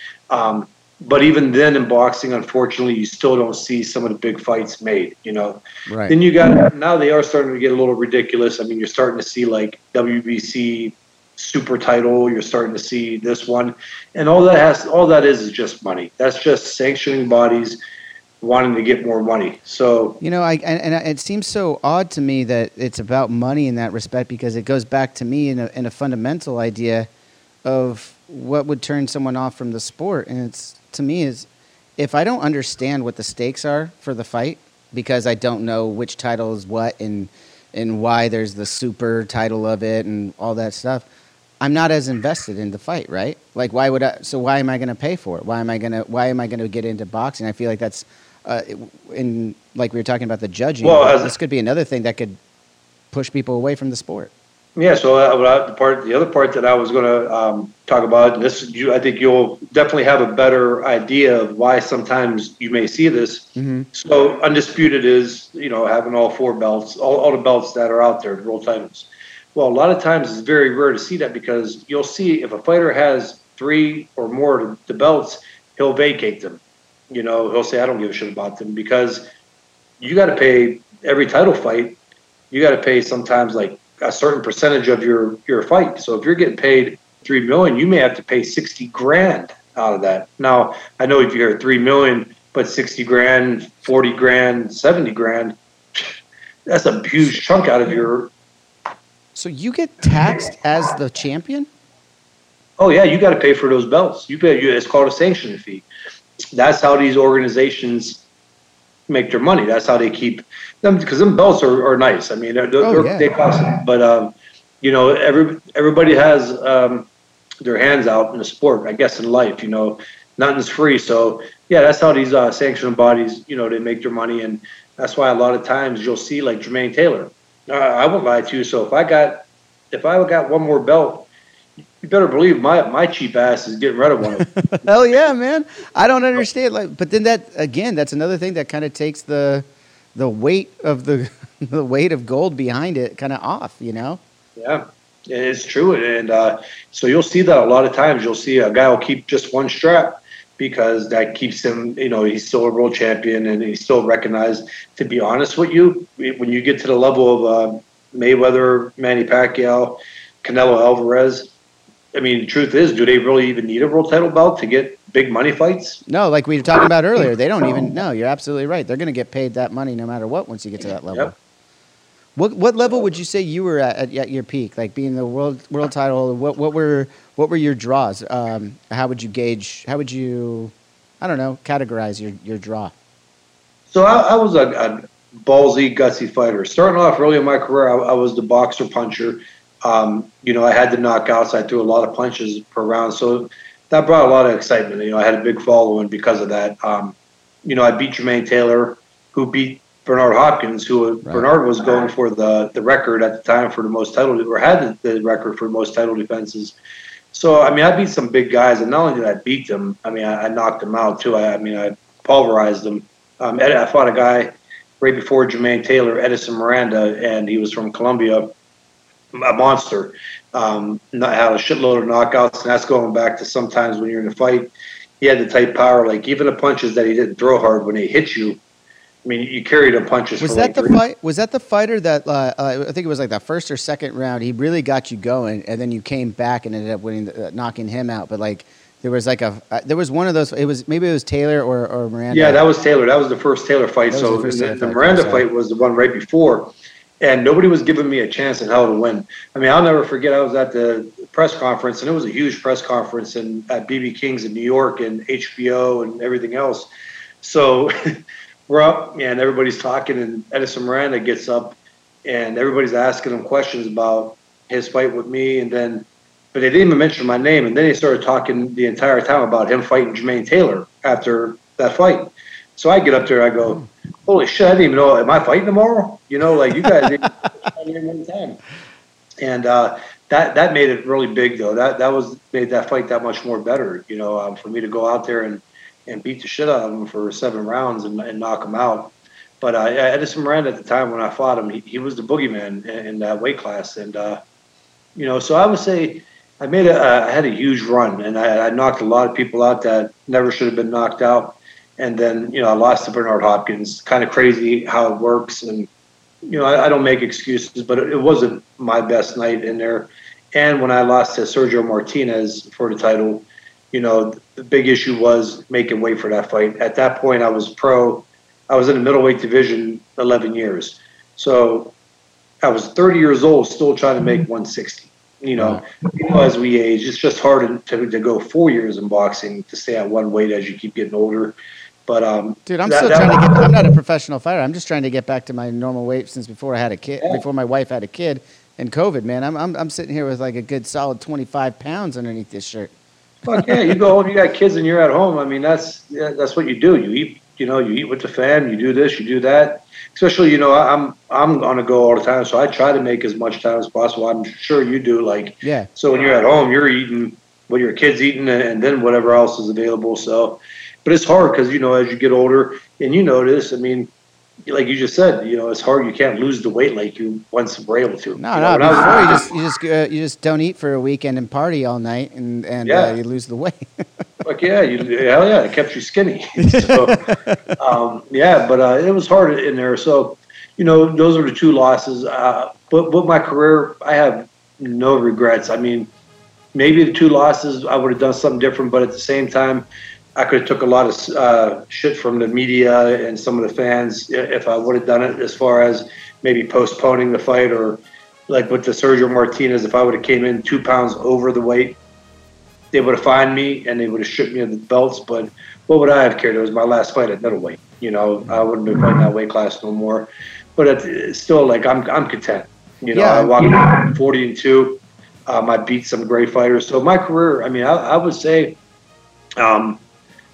But even then in boxing, unfortunately, you still don't see some of the big fights made, you know. Right. Then you got, now they are starting to get a little ridiculous. I mean, you're starting to see like WBC super title. You're starting to see this one. And all that is just money. That's just sanctioning bodies wanting to get more money. So, you know, it seems so odd to me that it's about money in that respect, because it goes back to me in a fundamental idea of what would turn someone off from the sport. And it's, to me, is if I don't understand what the stakes are for the fight, because I don't know which title is what and why there's the super title of it and all that stuff, I'm not as invested in the fight, right? Like, why would I? So why am I going to pay for it? Why am I going to get into boxing? I feel like that's like we were talking about the judging. Well, this could be another thing that could push people away from the sport. Yeah. So the other part that I was going to talk about, and I think you'll definitely have a better idea of why sometimes you may see this. Mm-hmm. So undisputed is, you know, having all four belts, all the belts that are out there, the world titles. Well, a lot of times it's very rare to see that, because you'll see if a fighter has three or more of the belts, he'll vacate them. You know, he'll say, I don't give a shit about them, because you got to pay every title fight. You got to pay sometimes like a certain percentage of your fight. So if you're getting paid $3 million, you may have to pay $60,000 out of that. Now, I know if you hear $3 million, but $60,000, $40,000, $70,000, that's a huge chunk out of your. So you get taxed as the champion? Oh yeah, you got to pay for those belts. It's called a sanction fee. That's how these organizations make their money. That's how they keep them, because them belts are nice. I mean, they cost them. But, you know, everybody has their hands out in the sport, I guess, in life. You know, nothing's free. So, yeah, that's how these sanctioning bodies, you know, they make their money. And that's why a lot of times you'll see, like, Jermaine Taylor. I won't lie to you. So if I got one more belt, you better believe my cheap ass is getting rid of one. Hell yeah, man! I don't understand. Like, but then that's another thing that kind of takes the weight of the weight of gold behind it kind of off, you know? Yeah, it's true, and so you'll see that a lot of times. You'll see a guy will keep just one strap because that keeps him. You know, he's still a world champion and he's still recognized. To be honest with you, when you get to the level of Mayweather, Manny Pacquiao, Canelo Alvarez. I mean, the truth is, do they really even need a world title belt to get big money fights? No, like we were talking about earlier, they don't even. No, you're absolutely right. They're going to get paid that money no matter what once you get to that level. Yep. What level would you say you were at your peak? Like being the world title, what were your draws? How would you gauge? How would you, I don't know, categorize your draw? So I was a ballsy, gutsy fighter. Starting off early in my career, I was the boxer puncher. You know, I had the knockouts. I threw a lot of punches per round, so that brought a lot of excitement. You know, I had a big following because of that. You know, I beat Jermaine Taylor, who beat Bernard Hopkins, who right. Bernard was going for the record at the time for the most title, or had the record for most title defenses. So, I mean, I beat some big guys, and not only did I beat them, I mean, I knocked them out too. I pulverized them. I fought a guy right before Jermaine Taylor, Edison Miranda, and he was from Colombia. a monster. Had a shitload of knockouts, and that's going back to sometimes when you're in a fight, he had the tight power. Like, even the punches that he didn't throw hard, when they hit you, I mean, you carried the punches. Was that the fight? Was that the fighter that I think it was like the first or second round? He really got you going, and then you came back and ended up winning, knocking him out. But like, there was like a there was one of those. It was maybe it was Taylor or Miranda. Yeah, that was Taylor. That was the first Taylor fight. So the Miranda fight was the one right before. And nobody was giving me a chance in hell to win. I mean, I'll never forget, I was at the press conference, and it was a huge press conference and at BB King's in New York and HBO and everything else. So we're up, and everybody's talking, and Edison Miranda gets up, and everybody's asking him questions about his fight with me. And then, but they didn't even mention my name. And then they started talking the entire time about him fighting Jermaine Taylor after that fight. So I get up there, I go, holy shit, I didn't even know, am I fighting tomorrow? You know, like, you guys didn't even time. And that made it really big, though. That made that fight that much more better, you know, for me to go out there and beat the shit out of him for 7 rounds and knock him out. But Edison Miranda, at the time when I fought him, he was the boogeyman in that weight class. And, you know, so I would say I had a huge run, and I knocked a lot of people out that never should have been knocked out. And then, you know, I lost to Bernard Hopkins. Kind of crazy how it works. And, you know, I don't make excuses, but it wasn't my best night in there. And when I lost to Sergio Martinez for the title, you know, the big issue was making weight for that fight. At that point, I was in the middleweight division 11 years. So I was 30 years old, still trying to make 160. You know, as we age, it's just hard to go 4 years in boxing to stay at one weight as you keep getting older. But dude, I'm not a professional fighter. I'm just trying to get back to my normal weight since before I had a kid, before my wife had a kid, and COVID, man. I'm sitting here with like a good solid 25 pounds underneath this shirt. Fuck yeah, you go home, you got kids, and you're at home. I mean, that's what you do. You eat, you know, you eat with the fam. You do this, you do that. Especially, you know, I'm on the go all the time, so I try to make as much time as possible. I'm sure you do, like, yeah. So when you're at home, you're eating what your kid's eating, and then whatever else is available. So. But it's hard because, you know, as you get older, and you notice, I mean, like you just said, you know, it's hard. You can't lose the weight like you once were able to. No. Before you just don't eat for a weekend and party all night, and you lose the weight. Like, yeah, hell yeah, it kept you skinny. So, it was hard in there. So, you know, those are the 2 losses. But with my career, I have no regrets. I mean, maybe the 2 losses, I would have done something different, but at the same time, I could have took a lot of shit from the media and some of the fans if I would have done it, as far as maybe postponing the fight, or like with the Sergio Martinez, if I would have came in 2 pounds over the weight, they would have fined me and they would have shipped me the belts. But what would I have cared? It was my last fight at middleweight. You know, I wouldn't be fighting that weight class no more. But it's still like I'm content. You know, I walked 40-2. I beat some great fighters. So my career, I mean, I would say.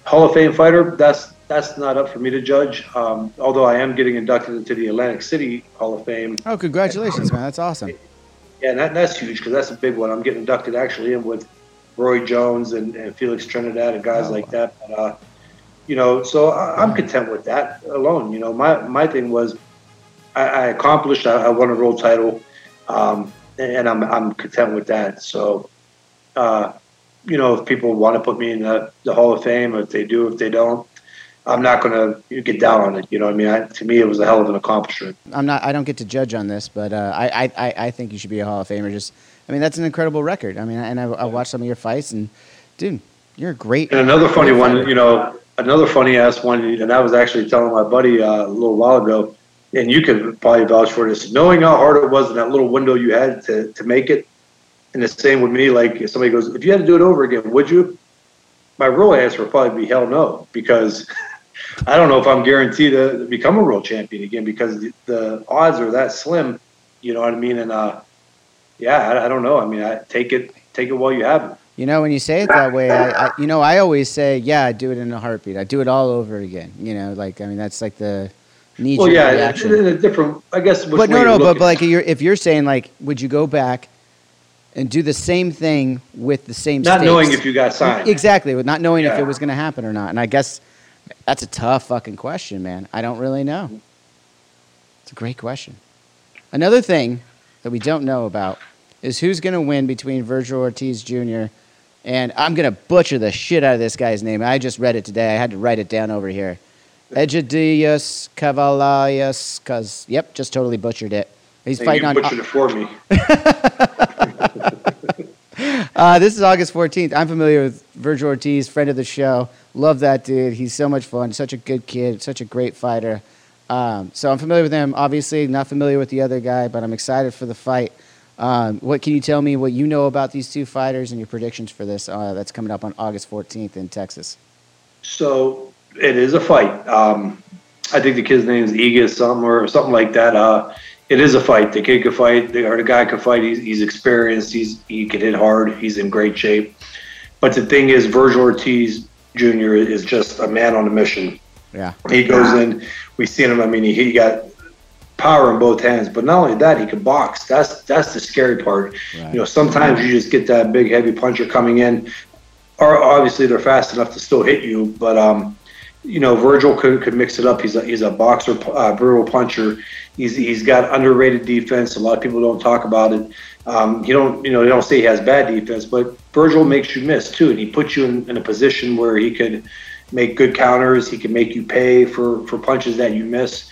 Hall of Fame fighter, that's not up for me to judge, although I am getting inducted into the Atlantic City Hall of Fame. Oh, congratulations, man. That's awesome. Yeah, and that's huge because that's a big one. I'm getting inducted actually in with Roy Jones and Felix Trinidad and guys like that. But, you know, so I'm content with that alone. You know, my thing was I accomplished, I won a world title, and I'm content with that. So, you know, if people want to put me in the Hall of Fame, or if they do, if they don't, I'm not going to get down on it. You know what I mean? To me, it was a hell of an accomplishment. I don't get to judge on this, but I think you should be a Hall of Famer. Just, I mean, that's an incredible record. I mean, and I watched some of your fights, and dude, you're a great. And another funny one, you know, another funny ass one, and I was actually telling my buddy a little while ago, and you could probably vouch for this, knowing how hard it was in that little window you had to make it. And the same with me, like if somebody goes, if you had to do it over again, would you? My real answer would probably be hell no, because I don't know if I'm guaranteed to become a world champion again, because the odds are that slim, you know what I mean? And I don't know. I mean, I take it while you have it. You know, when you say it that way, I you know, I always say, yeah, I do it in a heartbeat. I do it all over again. You know, like, I mean, that's like the knee-jerk reaction. Well, yeah, it's a different, I guess. But but like if you're saying like, would you go back and do the same thing with the same stakes. Not knowing if you got signed. Exactly, with not knowing if it was going to happen or not. And I guess that's a tough fucking question, man. I don't really know. It's a great question. Another thing that we don't know about is who's going to win between Vergil Ortiz Jr. and I'm going to butcher the shit out of this guy's name. I just read it today. I had to write it down over here. Egidius Cavallius, because, yep, just totally butchered it. He's hey, fighting you on. Butchered it for me. This is August 14th. I'm familiar with Vergil Ortiz, friend of the show. Love that dude. He's so much fun. Such a good kid. Such a great fighter. So I'm familiar with him. Obviously, not familiar with the other guy, but I'm excited for the fight. What can you tell me what you know about these two fighters and your predictions for this that's coming up on August 14th in Texas? So it is a fight. I think the kid's name is Aegis or something like that. It is a fight. The kid could fight, or the guy could fight. He's experienced. He can hit hard. He's in great shape. But the thing is, Vergil Ortiz Jr. is just a man on a mission. Yeah, he goes in. We've seen him. I mean, he got power in both hands. But not only that, he can box. That's the scary part. Right. You know, sometimes you just get that big, heavy puncher coming in. Or obviously, they're fast enough to still hit you, but you know, Vergil could mix it up. He's a boxer, brutal puncher. He's got underrated defense. A lot of people don't talk about it. They don't say he has bad defense, but Vergil makes you miss too, and he puts you in a position where he could make good counters. He can make you pay for punches that you miss.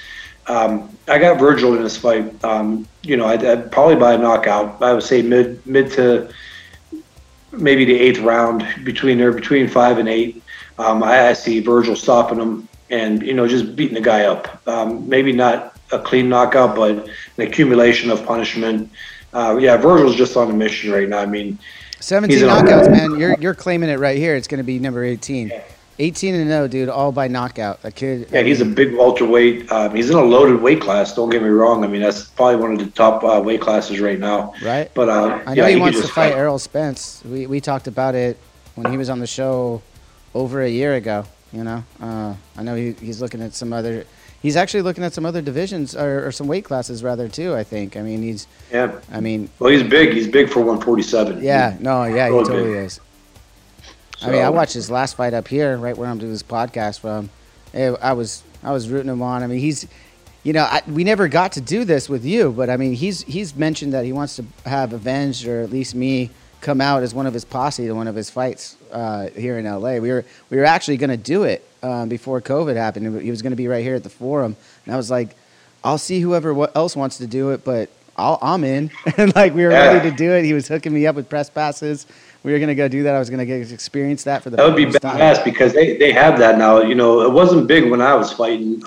I got Vergil in this fight. I'd probably by a knockout. I would say mid to maybe the eighth round, between 5 and 8. I see Vergil stopping him and, you know, just beating the guy up. Maybe not a clean knockout, but an accumulation of punishment. Virgil's just on a mission right now. I mean, 17 knockouts, man. You're claiming it right here. It's going to be number 18. Yeah. 18-0, dude, all by knockout. That kid. Yeah, he's a big welterweight. He's in a loaded weight class. Don't get me wrong. I mean, that's probably one of the top weight classes right now. Right. But I know he wants to fight Errol Spence. We talked about it when he was on the show over a year ago, you know. I know he's looking at some other. He's actually looking at some other divisions or some weight classes rather too. I think. I mean, he's. Yeah. I mean. Well, he's big. He's big for 147. Yeah. No. Yeah. He totally is. So, I mean, I watched his last fight up here, right where I'm doing this podcast from. I was rooting him on. I mean, he's. You know, we never got to do this with you, but I mean, he's mentioned that he wants to have Avenged, or at least me, come out as one of his posse to one of his fights here in LA. We were actually going to do it before COVID happened. He was going to be right here at the Forum, and I was like, I'll see whoever else wants to do it, but I'm in. And like, we were ready to do it. He was hooking me up with press passes. We were going to go do that. I was going to experience that for the. That would be badass because they have that now. You know, it wasn't big when I was fighting.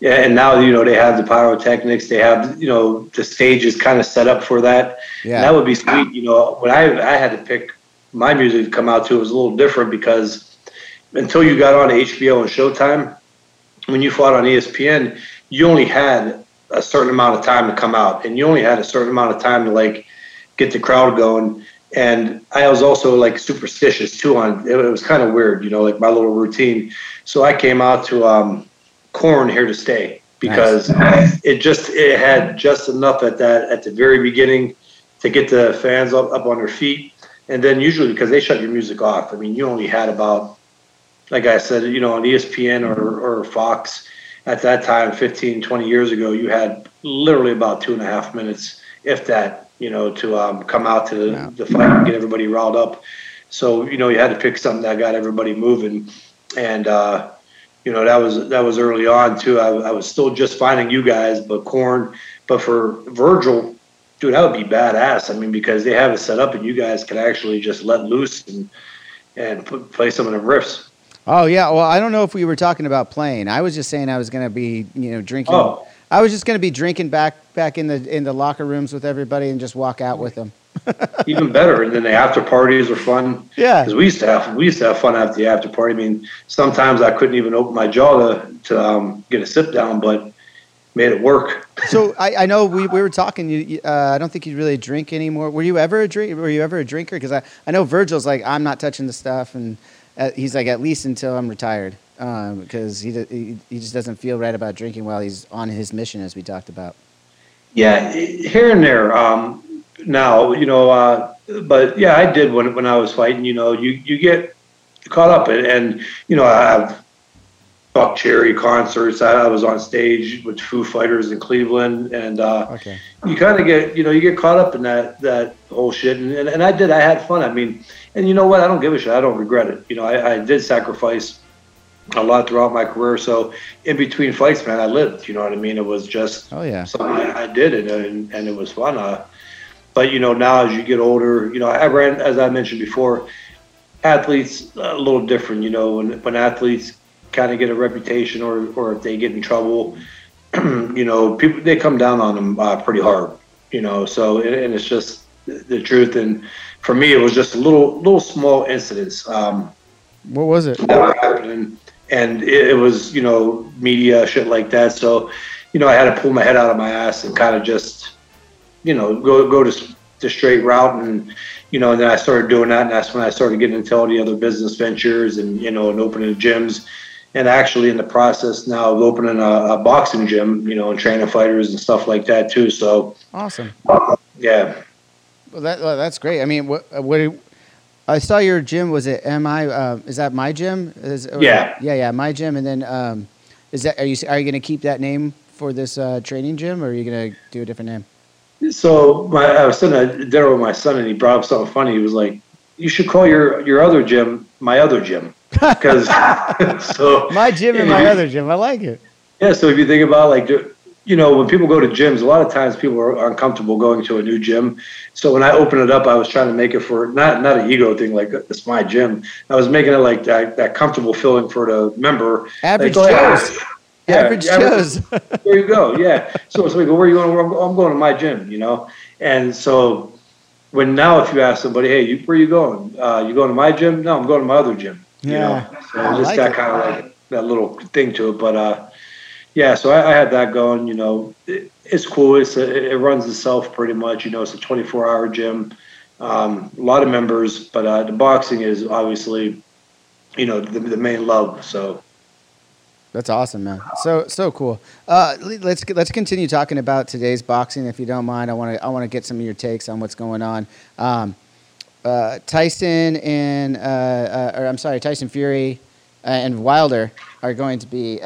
Yeah, and now, you know, they have the pyrotechnics. They have, you know, the stage is kind of set up for that. Yeah. And that would be sweet. You know, when I had to pick my music to come out to, it was a little different because until you got on HBO and Showtime, when you fought on ESPN, you only had a certain amount of time to come out. And you only had a certain amount of time to, like, get the crowd going. And I was also, like, superstitious, too. It was kind of weird, you know, like my little routine. So I came out to Corn Here to Stay because nice. It had just enough at the very beginning to get the fans up on their feet, and then usually because they shut your music off. I mean, you only had about, like I said, you know, on ESPN or Fox at that time, 15, 20 years ago, you had literally about 2.5 minutes, if that, you know, to come out to the fight and get everybody riled up. So, you know, you had to pick something that got everybody moving, and you know, that was early on too. I was still just finding you guys, but Korn, but for Vergil, dude, that would be badass. I mean, because they have it set up, and you guys can actually just let loose and play some of the riffs. Oh yeah, well, I don't know if we were talking about playing. I was just saying I was going to be, you know, drinking. Oh. I was just going to be drinking back in the locker rooms with everybody and just walk out with them. Even better, and then the after parties are fun. Yeah, because we used to have fun after the after party. I mean, sometimes I couldn't even open my jaw to get a sip down, but made it work. So I know we were talking. I don't think you really drink anymore. Were you ever a drinker? Because I know Virgil's like, I'm not touching the stuff, and he's like, at least until I'm retired, because he just doesn't feel right about drinking while he's on his mission, as we talked about. Yeah, here and there. Now, you know, but yeah, I did when I was fighting. You know, you get caught up, and you know, I've Buck Cherry concerts. I was on stage with Foo Fighters in Cleveland, and you kind of get, you get caught up in that whole shit. And I had fun. I mean, and you know what? I don't give a shit. I don't regret it. You know, I did sacrifice a lot throughout my career. So in between fights, man, I lived, you know what I mean? It was just something I did, and it was fun. But, you know, now as you get older, you know, I ran, as I mentioned before, athletes a little different, you know, when athletes kind of get a reputation or if they get in trouble, you know, people, they come down on them pretty hard, you know, so, and it's just the truth. And for me, it was just little small incidents. What was it? That were happening. And it was, you know, media, shit like that. So, you know, I had to pull my head out of my ass and kind of just, you know, go to the straight route. And, you know, and then I started doing that. And that's when I started getting into all the other business ventures and, you know, and opening gyms. And actually in the process now of opening a boxing gym, you know, and training fighters and stuff like that too. So. Awesome. Yeah. Well, that's great. I mean, what I saw your gym. Was it is that My Gym? Yeah, My Gym. And then are you going to keep that name for this training gym, or are you going to do a different name? So I was sitting at dinner with my son, and he brought up something funny. He was like, "You should call your other gym My Other Gym, because so My Gym and My Other Gym." I like it. Yeah. So if you think about, like, you know, when people go to gyms, a lot of times people are uncomfortable going to a new gym. So when I opened it up, I was trying to make it for not an ego thing, like it's my gym. I was making it like that comfortable feeling for the member. Average Joe's. Like, yeah, average Joe's. There you go. Yeah. So we go, where are you going? I'm going to My Gym, you know? And so when now if you ask somebody, hey, where are you going? You going to My Gym? No, I'm going to my other gym. Yeah. You know? So I just got kind of like that little thing to it. But, yeah, so I had that going, you know, it's cool. It runs itself pretty much, you know, it's a 24-hour gym, a lot of members, but the boxing is obviously, you know, the main love, so. That's awesome, man. So cool. Let's continue talking about today's boxing, if you don't mind. I want to get some of your takes on what's going on. Tyson and, Tyson Fury and Wilder are going to be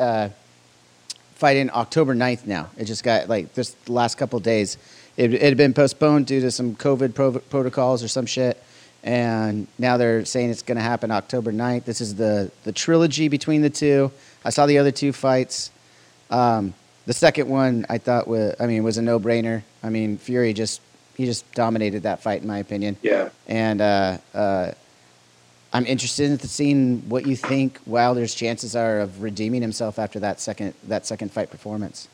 fighting October 9th now. It just got, like, this last couple of days. It had been postponed due to some COVID protocols or some shit, and now they're saying it's going to happen October 9th. This is the trilogy between the two. I saw the other two fights. The second one I thought was a no-brainer. I mean, Fury just dominated that fight, in my opinion. Yeah. And I'm interested in seeing what you think Wilder's chances are of redeeming himself after that second fight performance.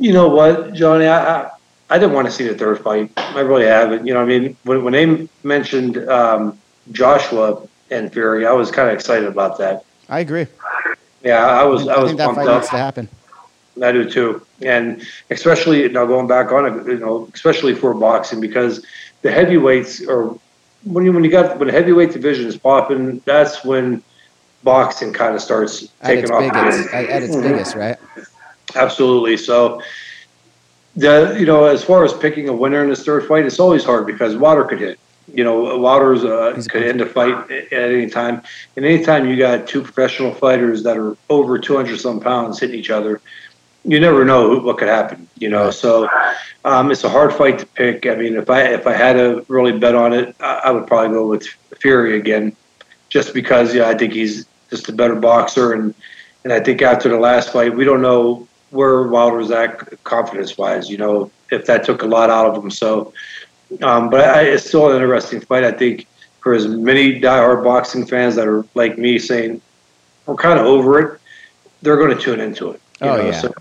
You know what, Johnny? I didn't want to see the third fight. I really haven't. You know, I mean, when they mentioned Joshua and Fury, I was kind of excited about that. I agree. Yeah, I was think that pumped fight up. Needs to happen. I do too, and especially now going back on it, you know, especially for boxing, because the heavyweights are. When the heavyweight division is popping, that's when boxing kind of starts taking off. At its biggest, right? Absolutely. So, you know, as far as picking a winner in this third fight, it's always hard because Wilder could hit. You know, Wilder's could end a fight at any time. And anytime you got two professional fighters that are over 200-some pounds hitting each other, you never know what could happen, you know. So it's a hard fight to pick. I mean, if I had to really bet on it, I would probably go with Fury again, just because I think he's just a better boxer, and I think after the last fight, we don't know where Wilder's at confidence-wise, you know, if that took a lot out of him. So, but it's still an interesting fight. I think for as many diehard boxing fans that are like me, saying we're kind of over it, they're going to tune into it. You know, yeah. So,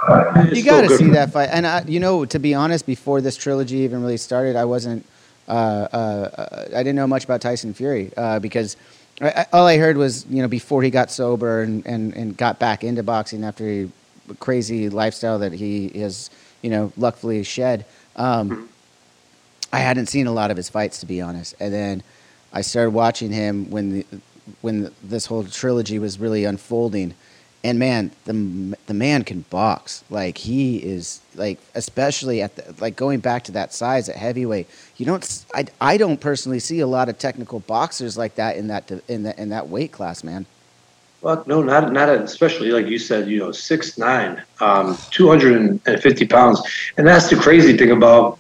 you got to see that fight. And, you know, to be honest, before this trilogy even really started, I didn't know much about Tyson Fury because all I heard was, you know, before he got sober and got back into boxing after a crazy lifestyle that he has, you know, luckily shed. I hadn't seen a lot of his fights, to be honest. And then I started watching him when this whole trilogy was really unfolding. And man, the man can box. Like, he is, like, especially at the, like, going back to that size at heavyweight. You don't. I don't personally see a lot of technical boxers like that in that weight class, man. Fuck no, not especially like you said, 6'9", 250 pounds. And that's the crazy thing about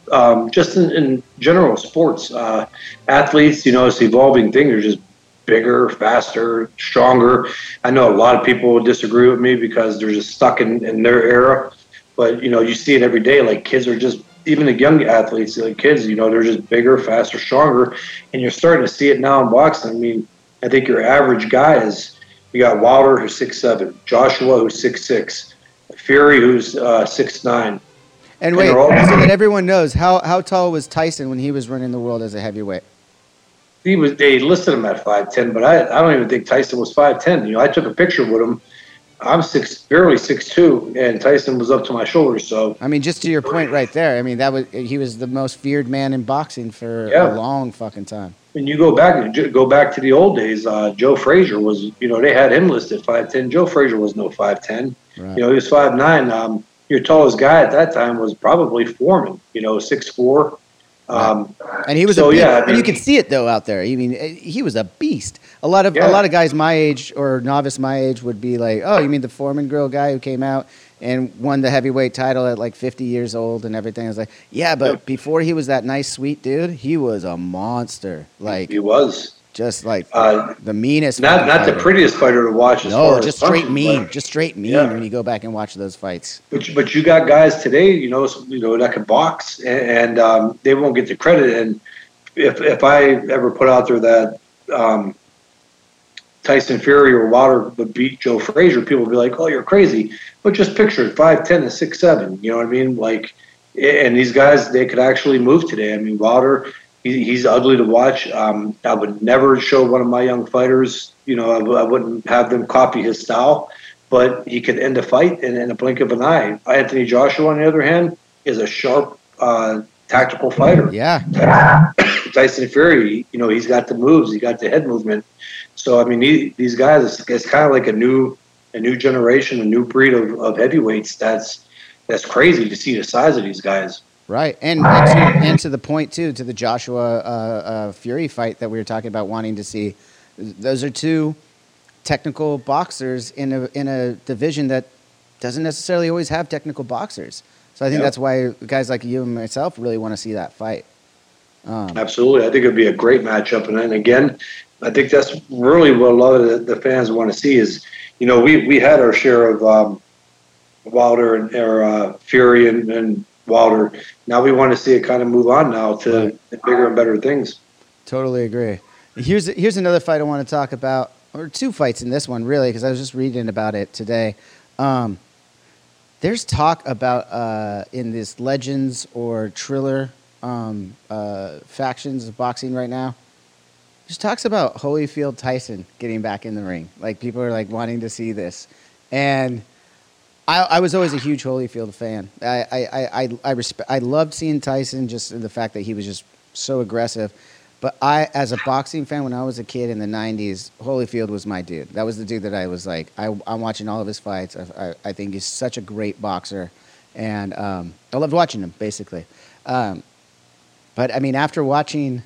just in general sports. Athletes, it's the evolving thing. They're just bigger, faster, stronger. I know a lot of people will disagree with me because they're just stuck in their era. But, you see it every day. Like kids are just, even the young athletes, like kids, they're just bigger, faster, stronger. And you're starting to see it now in boxing. I mean, I think your average guy is, you got Wilder, who's 6'7", Joshua, who's 6'6", Fury, who's 6'9". And wait, so that everyone knows, how tall was Tyson when he was running the world as a heavyweight? They listed him at 5'10", but I don't even think Tyson was 5'10". I took a picture with him. I'm barely 6'2", and Tyson was up to my shoulders. So I mean, just to your point right there, I mean, he was the most feared man in boxing for a long fucking time. And you go back to the old days, Joe Frazier was, they had him listed 5'10". Joe Frazier was no 5'10". Right. He was 5'9". Your tallest guy at that time was probably Foreman, 6'4". And he was a beast. Yeah, I mean, you could see it though out there. I mean, he was a beast. A lot of guys my age or novice my age would be like, oh, you mean the Foreman grill guy who came out and won the heavyweight title at like 50 years old and everything. I was like, yeah, but before he was that nice, sweet dude, he was a monster. Like he was just like the meanest, not the prettiest fighter to watch. No, just straight mean, when you go back and watch those fights. But you got guys today, that can box, and they won't get the credit. And if I ever put out there that Tyson Fury or Wilder would beat Joe Frazier, people would be like, oh, you're crazy. But just picture it, 5'10" and 6'7", you know what I mean? Like, and these guys, they could actually move today. I mean, Wilder, he's ugly to watch. I would never show one of my young fighters, I wouldn't have them copy his style, but he could end a fight in a blink of an eye. Anthony Joshua, on the other hand, is a sharp tactical fighter. Yeah. Tyson Fury, he's got the moves, he got the head movement. So, I mean, these guys, it's kind of like a new generation, a new breed of heavyweights. That's crazy to see the size of these guys. Right. And to the point, too, to the Joshua Fury fight that we were talking about wanting to see, those are two technical boxers in a division that doesn't necessarily always have technical boxers. So I think that's why guys like you and myself really want to see that fight. Absolutely. I think it would be a great matchup. And then again, I think that's really what a lot of the fans want to see is, we had our share of Wilder and Fury and Wilder. Now we want to see it kind of move on now to bigger and better things. Totally agree. Here's another fight I want to talk about, or two fights in this one, really, because I was just reading about it today. There's talk about in this Legends or Triller factions of boxing right now. Just talks about Holyfield Tyson getting back in the ring. Like, people are like wanting to see this. And I was always a huge Holyfield fan. I loved seeing Tyson, just in the fact that he was just so aggressive. But I, as a boxing fan, when I was a kid in the 90s, Holyfield was my dude. That was the dude that I was like, I'm watching all of his fights. I think he's such a great boxer. And I loved watching him, basically. But, I mean, after watching...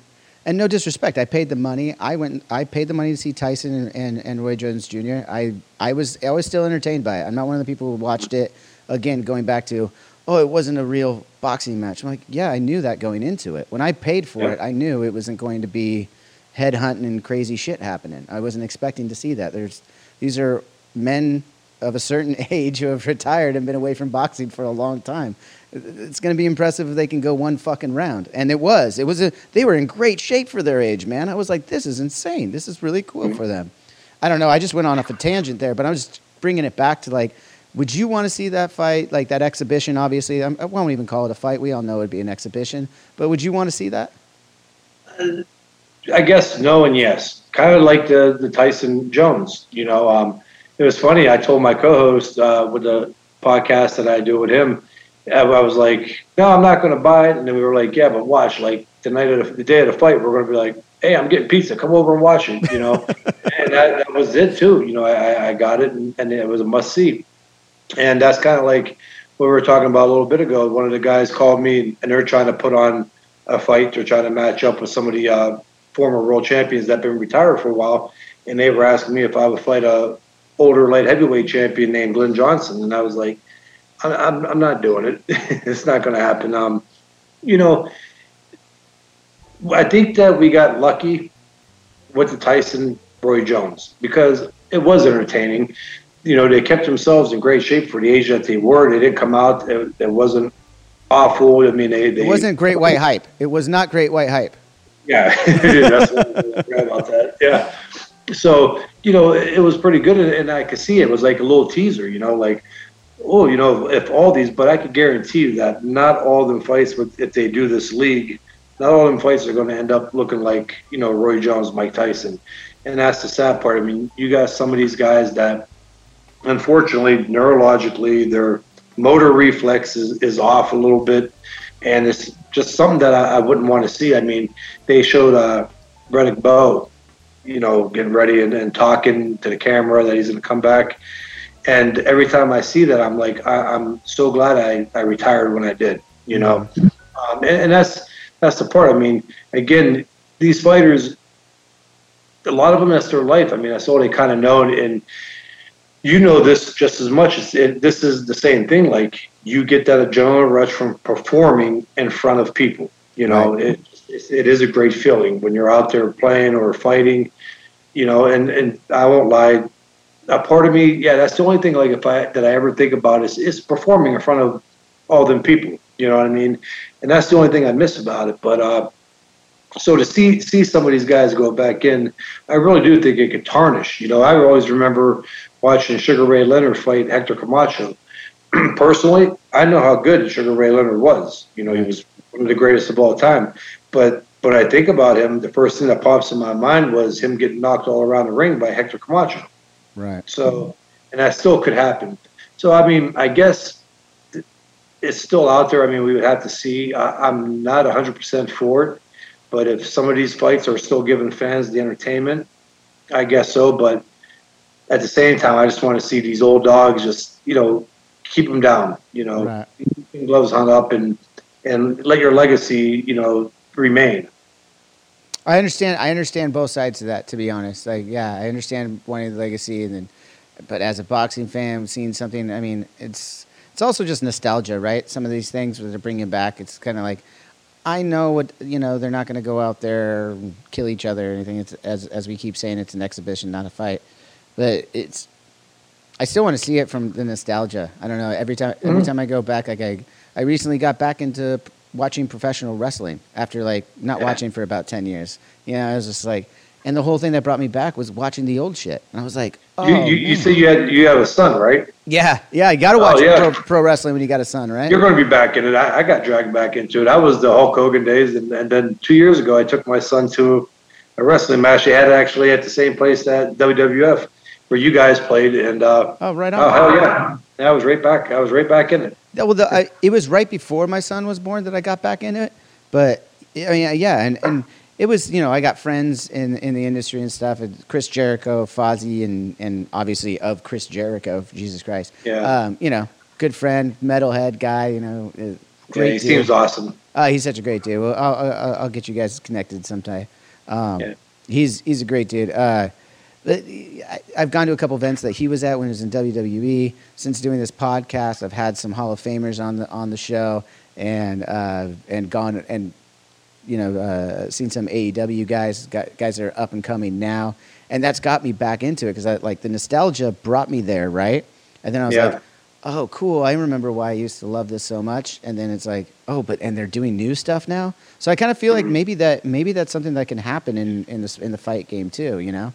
And no disrespect, I paid the money. I paid the money to see Tyson and Roy Jones Jr. I was still entertained by it. I'm not one of the people who watched it. Again, going back to, it wasn't a real boxing match. I'm like, yeah, I knew that going into it. When I paid for it, I knew it wasn't going to be headhunting and crazy shit happening. I wasn't expecting to see that. These are men of a certain age who have retired and been away from boxing for a long time. It's going to be impressive if they can go one fucking round. And they were in great shape for their age, man. I was like, this is insane. This is really cool for them. I don't know. I just went on off a tangent there, but I'm just bringing it back to like, would you want to see that fight? Like that exhibition, obviously. I won't even call it a fight. We all know it'd be an exhibition, but would you want to see that? I guess no and yes. Kind of like the Tyson Jones, it was funny. I told my co-host with the podcast that I do with him, I was like, no, I'm not going to buy it. And then we were like, yeah, but watch, like the day of the fight, we're going to be like, hey, I'm getting pizza. Come over and watch it, And that was it too. I got it and it was a must see. And that's kind of like what we were talking about a little bit ago. One of the guys called me and they're trying to put on a fight. They're trying to match up with some of the former world champions that have been retired for a while. And they were asking me if I would fight older light heavyweight champion named Glenn Johnson, and I was like, I'm not doing it. It's not going to happen. You know, I think that we got lucky with the Tyson Roy Jones because it was entertaining. You know, they kept themselves in great shape for the age that they were. They didn't come out. It wasn't awful. I mean, it wasn't great white hype. It was not great white hype. Yeah, that's what I forgot about that. Yeah. So, you know, it was pretty good, and I could see it was like a little teaser, you know, like, oh, you know, if all these, but I could guarantee you that not all of them fights, if they do this league, not all of them fights are going to end up looking like, you know, Roy Jones, Mike Tyson. And that's the sad part. I mean, you got some of these guys that, unfortunately, neurologically, their motor reflex is off a little bit, and it's just something that I wouldn't want to see. I mean, they showed Reddick Bowe, you know, getting ready and talking to the camera that he's going to come back. And every time I see that, I'm like, I'm so glad I retired when I did, you know. And that's the part. I mean, again, these fighters, a lot of them, that's their life. I mean, that's all they kind of know. And you know this just as much. This is the same thing. Like, you get that adrenaline rush from performing in front of people. You know, right. It is a great feeling when you're out there playing or fighting, you know, and I won't lie. A part of me, yeah, that's the only thing, like, that I ever think about is performing in front of all them people, you know what I mean? And that's the only thing I miss about it. But so to see some of these guys go back in, I really do think it could tarnish. You know, I always remember watching Sugar Ray Leonard fight Hector Camacho. Personally, I know how good Sugar Ray Leonard was. You know, he was one of the greatest of all time. But I think about him, the first thing that pops in my mind was him getting knocked all around the ring by Hector Camacho. Right. So, and that still could happen. So, I mean, I guess it's still out there. I mean, we would have to see. I'm not 100% for it, but if some of these fights are still giving fans the entertainment, I guess so. But at the same time, I just want to see these old dogs just, you know, keep them down, you know, right. Keep gloves hung up and let your legacy, you know, remain. I understand. I understand both sides of that, to be honest. Like, yeah, I understand wanting the legacy, and then, but as a boxing fan, seeing something. I mean, it's also just nostalgia, right? Some of these things that they're bringing back, it's kind of like, I know what you know. They're not going to go out there and kill each other or anything. It's as we keep saying, it's an exhibition, not a fight. But it's, I still want to see it from the nostalgia. I don't know. Every time I go back, like I recently got back into watching professional wrestling after, like, not watching for about 10 years. You know, I was just like, and the whole thing that brought me back was watching the old shit. And I was like, oh, you said you have a son, right? Yeah. Yeah. You got to watch pro wrestling when you got a son, right? You're going to be back in it. I got dragged back into it. I was the Hulk Hogan days. And then 2 years ago, I took my son to a wrestling match. They had actually at the same place that WWF where you guys played. And, oh, right on. Oh, hell yeah. I was right back. I was right back in it. Well, it was right before my son was born that I got back in it. But I mean, yeah, and it was, you know, I got friends in the industry and stuff. And Chris Jericho, Fozzy, and obviously of Chris Jericho, Jesus Christ. Yeah. You know, good friend, metalhead guy. You know, great. Yeah, he seems awesome. He's such a great dude. Well, I'll get you guys connected sometime. Yeah. He's a great dude. I've gone to a couple events that he was at when he was in WWE. Since doing this podcast, I've had some Hall of Famers on the show, and gone and, you know, seen some AEW guys that are up and coming now, and that's got me back into it because I like the nostalgia brought me there, right? And then I was like, oh, cool, I remember why I used to love this so much. And then it's like, oh, but and they're doing new stuff now, so I kind of feel like maybe that's something that can happen in the fight game too, you know.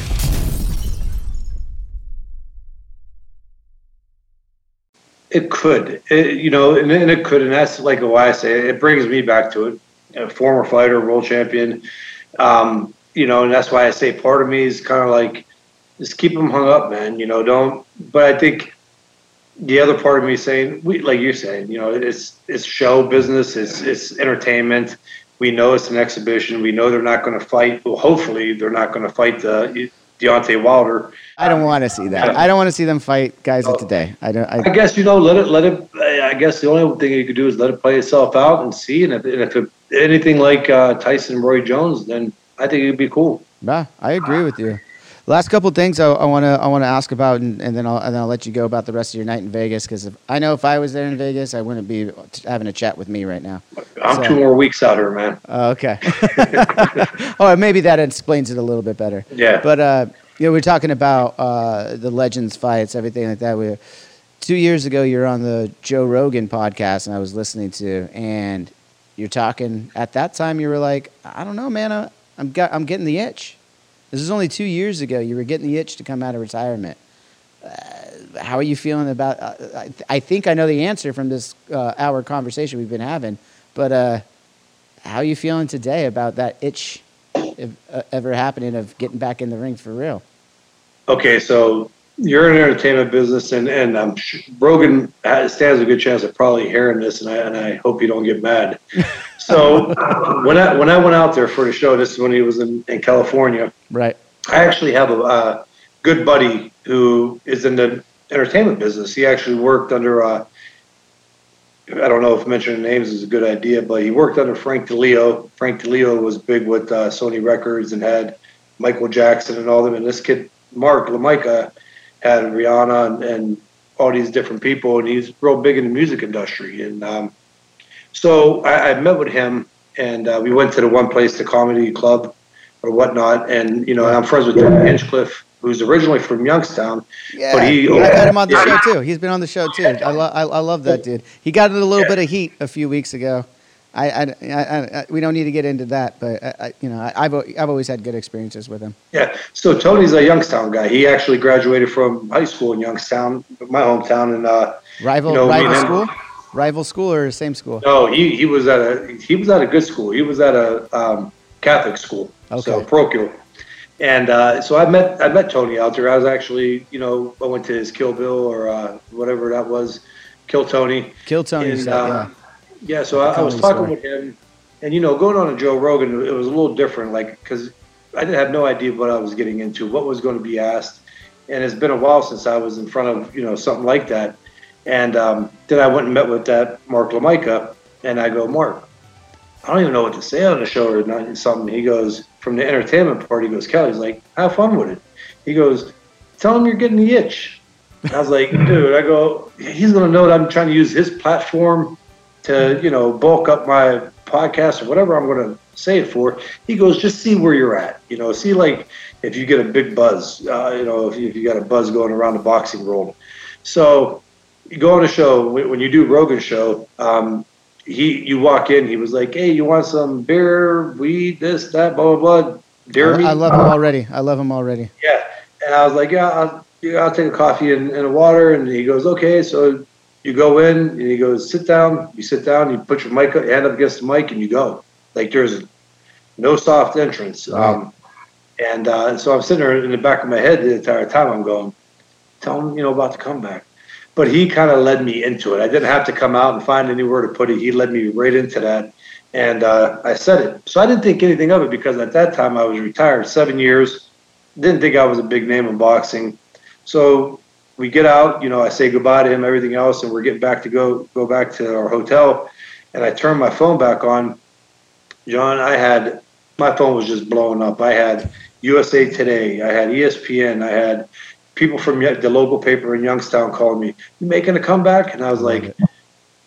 It could, you know, and it could, and that's like why I say it brings me back to it. A former fighter, world champion, you know, and that's why I say part of me is kind of like, just keep them hung up, man. You know, don't. But I think the other part of me saying, like you're saying, you know, it's show business, it's entertainment. We know it's an exhibition. We know they're not going to fight. Well, hopefully they're not going to fight Deontay Wilder. I don't want to see that. I don't want to see them fight guys of today. I guess, you know, let it. I guess the only thing you could do is let it play itself out and see. And if anything like Tyson, Roy Jones, then I think it'd be cool. Yeah, I agree with you. Last couple of things I want to ask about, and then I'll let you go about the rest of your night in Vegas, because I know if I was there in Vegas, I wouldn't be having a chat with me right now. I'm 2 more weeks out here, man. Okay. Oh, maybe that explains it a little bit better. Yeah. But you know, we're talking about the Legends fights, everything like that. 2 years ago, you were on the Joe Rogan podcast, and I was listening to, and you're talking. At that time, you were like, I don't know, man. I'm getting the itch. This is only 2 years ago. You were getting the itch to come out of retirement. How are you feeling about? I think I know the answer from this hour conversation we've been having, but how are you feeling today about that itch ever happening of getting back in the ring for real? Okay, so you're in the entertainment business, and I'm sure Rogan stands a good chance of probably hearing this, and I hope you don't get mad. So when I went out there for the show, this is when he was in California. Right. I actually have a good buddy who is in the entertainment business. He actually worked under, I don't know if mentioning names is a good idea, but he worked under Frank DiLeo. Frank DiLeo was big with Sony Records and had Michael Jackson and all them. And this kid, Mark LaMica, had Rihanna and all these different people. And he's real big in the music industry. And, so I met with him, and we went to the one place, the comedy club or whatnot. And, you know, I'm friends with David Hinchcliffe, who's originally from Youngstown. Yeah, but I've had him on the show, too. He's been on the show, too. I love that dude. He got in a little bit of heat a few weeks ago. We don't need to get into that, but I've always had good experiences with him. Yeah. So Tony's a Youngstown guy. He actually graduated from high school in Youngstown, my hometown, and rival school or same school? No, he was at a good school. He was at a Catholic school, so parochial. And so I met Tony out there. I was actually, you know, I went to his Kill Bill or whatever that was, Kill Tony. Kill Tony. Yeah, so I was talking with him, and, you know, going on to Joe Rogan, it was a little different, like, because I didn't have no idea what I was getting into, what was going to be asked. And it's been a while since I was in front of, you know, something like that. And then I went and met with that Mark LaMica, and I go, Mark, I don't even know what to say on the show or not, something. He goes, from the entertainment part, he goes, Kelly's like, have fun with it. He goes, tell him you're getting the itch. And I was like, dude, I go, he's going to know that I'm trying to use his platform to, you know, bulk up my podcast or whatever I'm going to say it for. He goes, just see where you're at. You know, see, like, if you get a big buzz, you know, if you got a buzz going around the boxing world. So you go on a show, when you do Rogan's show, you walk in, he was like, hey, you want some beer, weed, this, that, blah, blah, blah. Dare me? I love him already. Yeah. And I was like, yeah, I'll take a coffee and a water. And he goes, okay, so you go in, and he goes, sit down, you put your mic, hand up against the mic, and you go. Like, there's no soft entrance. Wow. So I'm sitting there in the back of my head the entire time. I'm going, tell him, you know, about the comeback. But he kind of led me into it. I didn't have to come out and find anywhere to put it. He led me right into that, and I said it. So I didn't think anything of it, because at that time I was retired 7 years. Didn't think I was a big name in boxing. So we get out, you know, I say goodbye to him, everything else, and we're getting back to go back to our hotel. And I turned my phone back on. John, my phone was just blowing up. I had USA Today. I had ESPN. I had people from the local paper in Youngstown calling me, you making a comeback? And I was like,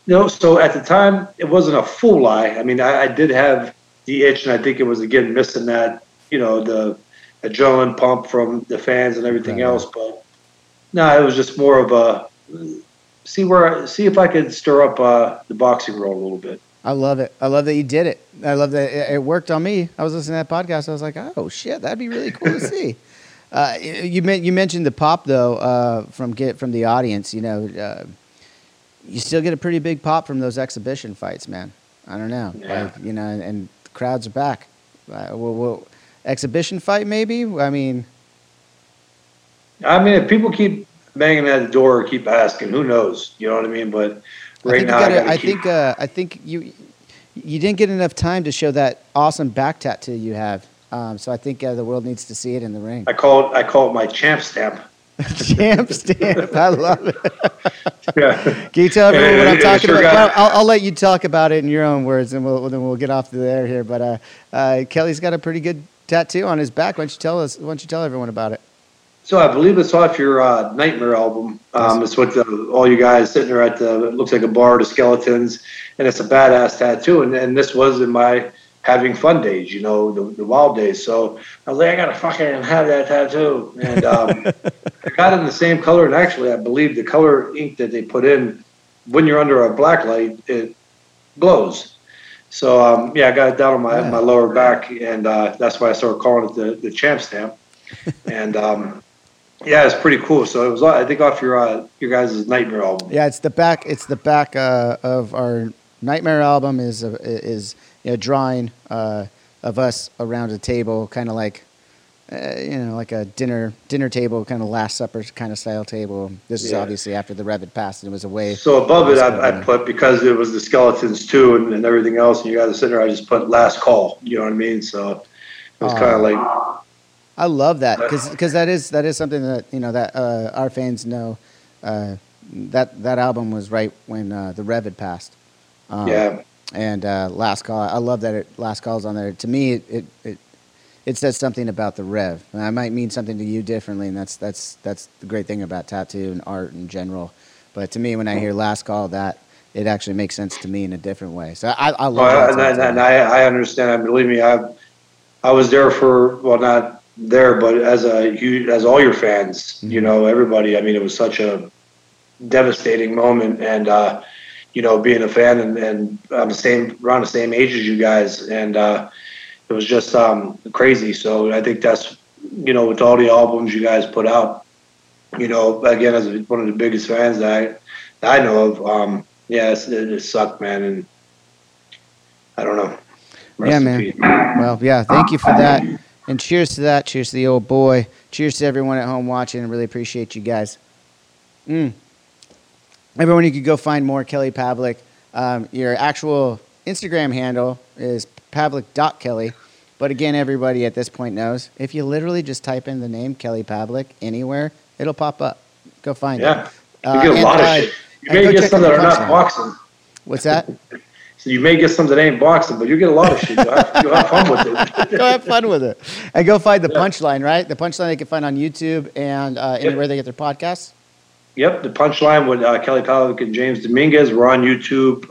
no. So at the time, it wasn't a full lie. I mean, I did have the itch, and I think it was, again, missing that, you know, the adrenaline pump from the fans and everything else. But no, it was just more of a see if I could stir up the boxing world a little bit. I love it. I love that you did it. I love that it worked on me. I was listening to that podcast. I was like, oh, shit, that'd be really cool to see. You mentioned the pop, though, from the audience. You know, you still get a pretty big pop from those exhibition fights, man. I don't know. Yeah. Like, you know, and crowds are back. Exhibition fight, maybe? I mean, I mean, if people keep banging at the door or keep asking, who knows? You know what I mean? But right now, I think you didn't get enough time to show that awesome back tattoo you have. So I think the world needs to see it in the ring. I call it my champ stamp. Champ stamp. I love it. Yeah. Can you tell everyone what I'm talking about? I'll let you talk about it in your own words, and then we'll get off the air here. But Kelly's got a pretty good tattoo on his back. Why don't you tell everyone about it? So I believe it's off your Nightmare album. It's with all you guys sitting there at the, it looks like a bar to skeletons, and it's a badass tattoo. And this was in my having fun days, you know, the wild days. So I was like, I gotta fucking have that tattoo. And I got it in the same color. And actually, I believe the color ink that they put in, when you're under a black light, it glows. So yeah, I got it down on my lower back, and that's why I started calling it the champ stamp. And yeah, it's pretty cool. So it was, I think, off your guys' Nightmare album. Yeah, it's the back. It's the back of our Nightmare album is you know, drawing of us around a table, kind of like you know, like a dinner table, kind of Last Supper kind of style table. This is obviously after the Rev had passed, and it was a way. So above it, I put, because it was the skeletons too, and everything else, and you guys are sitting there, I just put last call. You know what I mean? So it was kind of like. I love that because that is something that, you know, that our fans know that album was right when the Rev had passed. And Last Call. I love that Last Call's on there. To me, it says something about the Rev. And I might mean something to you differently, and that's the great thing about tattoo and art in general. But to me, when I hear Last Call, that it actually makes sense to me in a different way. So I love that. And I understand. Believe me, I was there for, well, not there, but as all your fans, you know, everybody. I mean, it was such a devastating moment, and you know, being a fan, and I'm around the same age as you guys, and it was just crazy. So I think that's, you know, with all the albums you guys put out, you know, again, as one of the biggest fans that I know of, yeah, it sucked, man, and I don't know. Yeah, man. Well, yeah, thank you for that. And cheers to that. Cheers to the old boy. Cheers to everyone at home watching. I really appreciate you guys. Everyone, you can go find more Kelly Pavlik. Your actual Instagram handle is pavlik.kelly. But again, everybody at this point knows, if you literally just type in the name Kelly Pavlik anywhere, it'll pop up. Go find it. Yeah, you get a lot of shit. You may get some that are not boxing. What's that? So you may get some that ain't boxing, but you get a lot of shit. You'll have fun with it. Go have fun with it. And go find The Punchline, right? The Punchline they can find on YouTube and anywhere they get their podcasts. Yep, The Punchline with Kelly Pavlik and James Dominguez. We're on YouTube,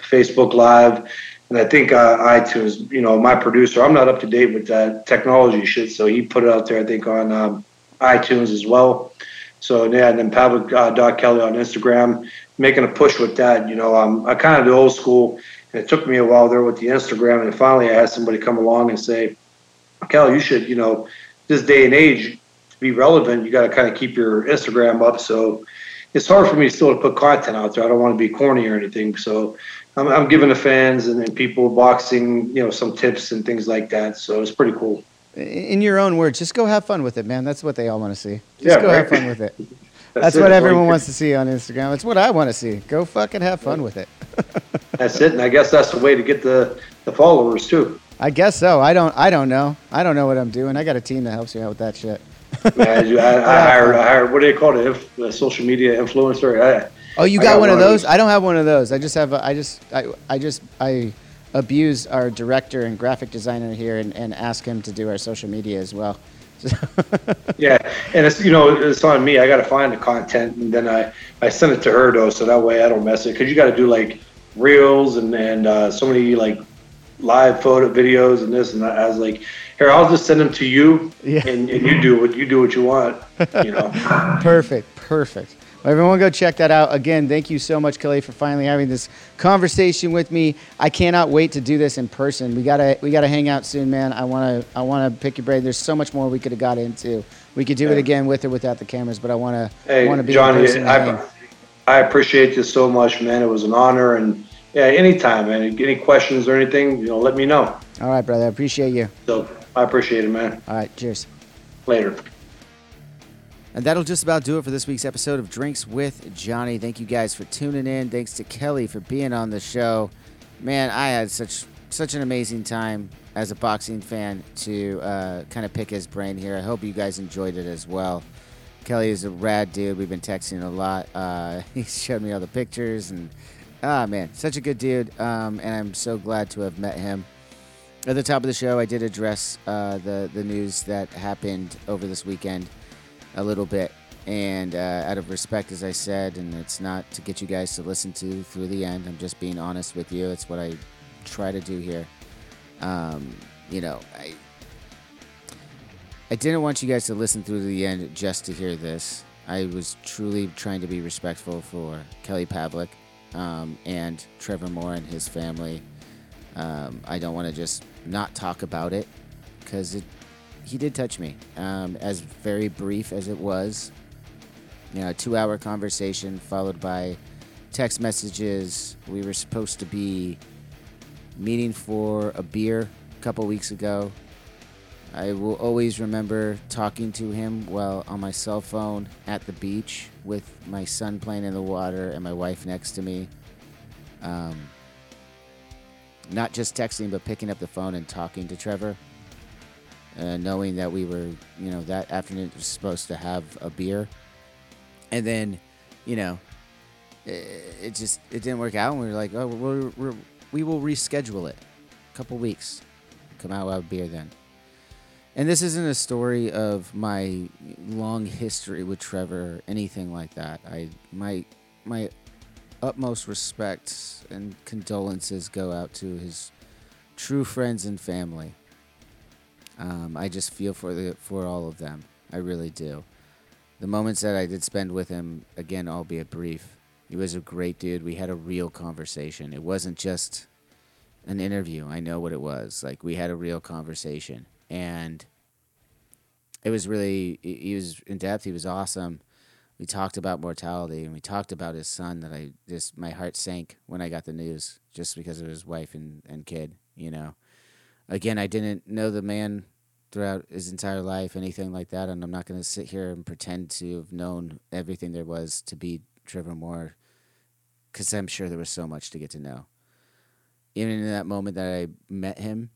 Facebook Live, and I think iTunes. You know, my producer, I'm not up to date with that technology shit, so he put it out there, I think, on iTunes as well. So, yeah, and then Pavlik.Kelly on Instagram. Making a push with that, you know, I kind of the old school, and it took me a while there with the Instagram, and finally I had somebody come along and say, Kel, you should, you know, this day and age, to be relevant, you got to kind of keep your Instagram up. So it's hard for me still to put content out there. I don't want to be corny or anything. So I'm giving the fans and people boxing, you know, some tips and things like that. So it's pretty cool. In your own words, just go have fun with it, man. That's what they all want to see. Just go have fun with it. That's what everyone wants to see on Instagram. It's what I want to see. Go fucking have fun with it. That's it, and I guess that's the way to get the followers too. I guess so. I don't know. I don't know what I'm doing. I got a team that helps you out with that shit. I hired. What do you call it? A social media influencer. You got one of those? I don't have one of those. I just have. I abuse our director and graphic designer here, and ask him to do our social media as well. Yeah, and it's, you know, it's on me. I got to find the content, and then I send it to her though, so that way I don't mess it. Because you got to do like reels and so many like live photo videos and this and that. I was like, here, I'll just send them to you, and you do what you want. You know, perfect. Well, everyone, go check that out. Again, thank you so much, Kelly, for finally having this conversation with me. I cannot wait to do this in person. We gotta hang out soon, man. I wanna pick your brain. There's so much more we could have got into. We could do it again with or without the cameras, but I wanna be Johnny, in person. I appreciate this so much, man. It was an honor, and yeah, anytime, man. Any questions or anything, you know, let me know. All right, brother. I appreciate you. So I appreciate it, man. All right, cheers. Later. And that'll just about do it for this week's episode of Drinks with Johnny. Thank you guys for tuning in. Thanks to Kelly for being on the show. Man, I had such an amazing time as a boxing fan to kind of pick his brain here. I hope you guys enjoyed it as well. Kelly is a rad dude. We've been texting a lot. He showed me all the pictures. And, man, such a good dude. And I'm so glad to have met him. At the top of the show, I did address the news that happened over this weekend a little bit, and out of respect, as I said, and it's not to get you guys to listen to through the end. I'm just being honest with you. It's what I try to do here. I didn't want you guys to listen through to the end just to hear this. I was truly trying to be respectful for Kelly Pavlik and Trevor Moore and his family. I don't want to just not talk about it because he did touch me, as very brief as it was. You know, a 2-hour conversation followed by text messages. We were supposed to be meeting for a beer a couple weeks ago. I will always remember talking to him while on my cell phone at the beach with my son playing in the water and my wife next to me. Not just texting, but picking up the phone and talking to Trevor. Knowing that we were, that afternoon was supposed to have a beer. And then, it didn't work out. And we were like, oh, we will reschedule it. A couple weeks. Come out, we'll have a beer then. And this isn't a story of my long history with Trevor or anything like that. My utmost respect and condolences go out to his true friends and family. I just feel for all of them. I really do. The moments that I did spend with him, again, albeit brief, he was a great dude. We had a real conversation. It wasn't just an interview. I know what it was. Like, we had a real conversation. And it was really, he was in depth. He was awesome. We talked about mortality, and we talked about his son that my heart sank when I got the news just because of his wife and kid, Again, I didn't know the man throughout his entire life, anything like that, and I'm not going to sit here and pretend to have known everything there was to be Trevor Moore, because I'm sure there was so much to get to know. Even in that moment that I met him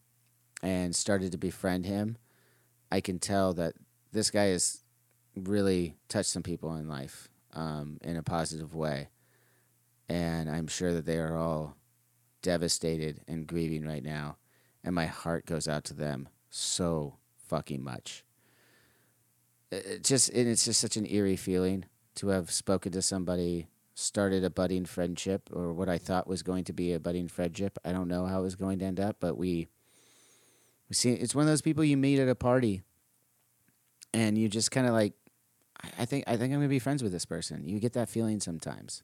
and started to befriend him, I can tell that this guy has really touched some people in life in a positive way, and I'm sure that they are all devastated and grieving right now. And my heart goes out to them so fucking much. It's just such an eerie feeling to have spoken to somebody, started a budding friendship, or what I thought was going to be a budding friendship. I don't know how it was going to end up, but we see it's one of those people you meet at a party, and you just kind of like, I think I'm gonna be friends with this person. You get that feeling sometimes,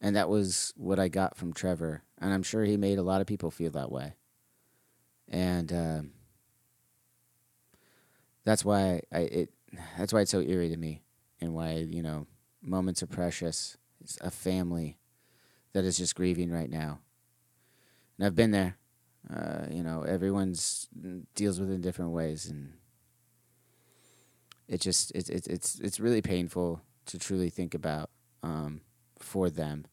and that was what I got from Trevor, and I'm sure he made a lot of people feel that way. And that's why that's why it's so eerie to me, and why moments are precious. It's a family that is just grieving right now, and I've been there. Everyone's deals with it in different ways, and it's really painful to truly think about for them.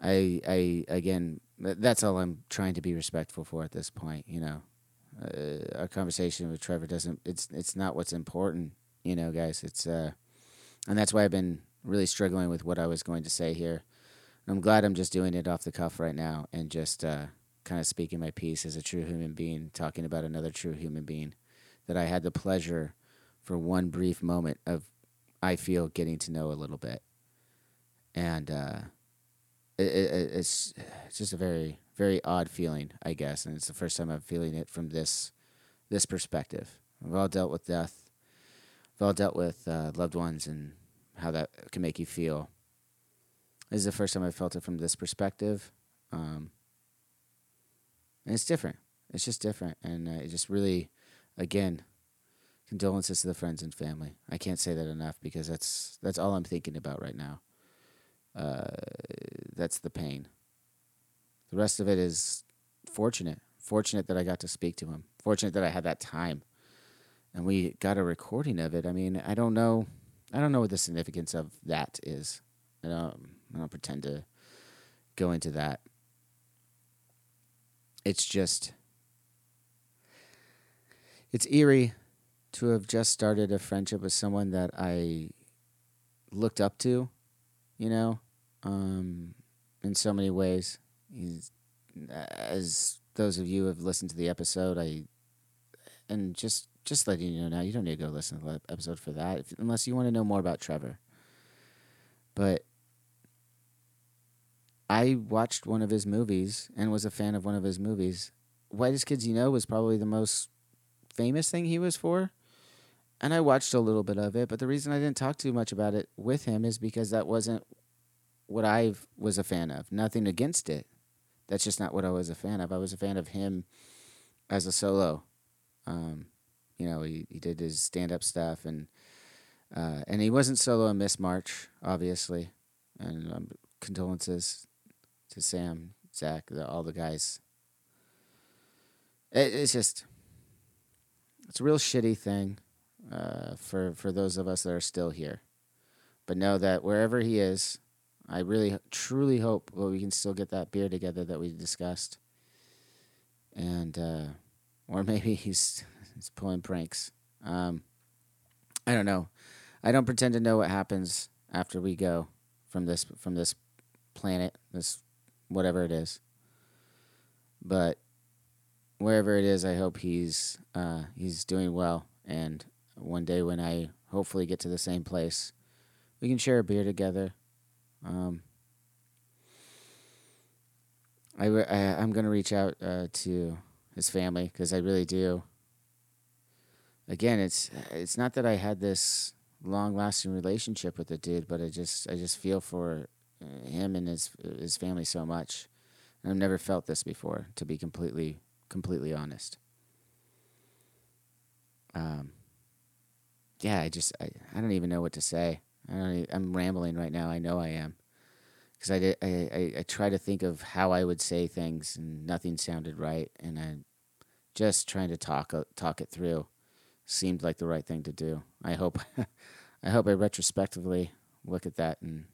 Again. That's all I'm trying to be respectful for at this point, Our conversation with Trevor it's not what's important, guys. It's and that's why I've been really struggling with what I was going to say here. I'm glad I'm just doing it off the cuff right now and just kind of speaking my piece as a true human being, talking about another true human being that I had the pleasure for one brief moment of, I feel, getting to know a little bit. And, it's just a very, very odd feeling, I guess, and it's the first time I'm feeling it from this perspective. We've all dealt with death. We've all dealt with loved ones and how that can make you feel. This is the first time I felt it from this perspective, and it's different. It's just different, and it just really, again, condolences to the friends and family. I can't say that enough because that's all I'm thinking about right now. That's the pain. The rest of it is fortunate that I got to speak to him, fortunate that I had that time and we got a recording of it. I mean, I don't know what the significance of that is. I don't pretend to go into that. It's just, it's eerie to have just started a friendship with someone that I looked up to, you know, in so many ways. As those of you who have listened to the episode, just letting you know now, you don't need to go listen to the episode for that, unless you want to know more about Trevor. But I watched one of his movies and was a fan of one of his movies. Whitest Kids You Know was probably the most famous thing he was for. And I watched a little bit of it, but the reason I didn't talk too much about it with him is because that wasn't what I was a fan of. Nothing against it. That's just not what I was a fan of. I was a fan of him as a solo. You know, he did his stand-up stuff, and he wasn't solo in Miss March, obviously. And condolences to Sam, Zach, all the guys. It's just, it's a real shitty thing. For those of us that are still here. But know that wherever he is, I really, truly hope that we can still get that beer together that we discussed. And, or maybe he's pulling pranks. I don't know. I don't pretend to know what happens after we go from this planet, this whatever it is. But wherever it is, I hope he's doing well. And one day when I hopefully get to the same place, we can share a beer together. I'm going to reach out to his family because I really do. Again, it's not that I had this long-lasting relationship with the dude, but I just feel for him and his family so much. And I've never felt this before, to be completely honest. Yeah, I don't even know what to say. I'm rambling right now. I know I am, because I try to think of how I would say things, and nothing sounded right. And I'm just trying to talk it through. Seemed like the right thing to do. I hope I retrospectively look at that and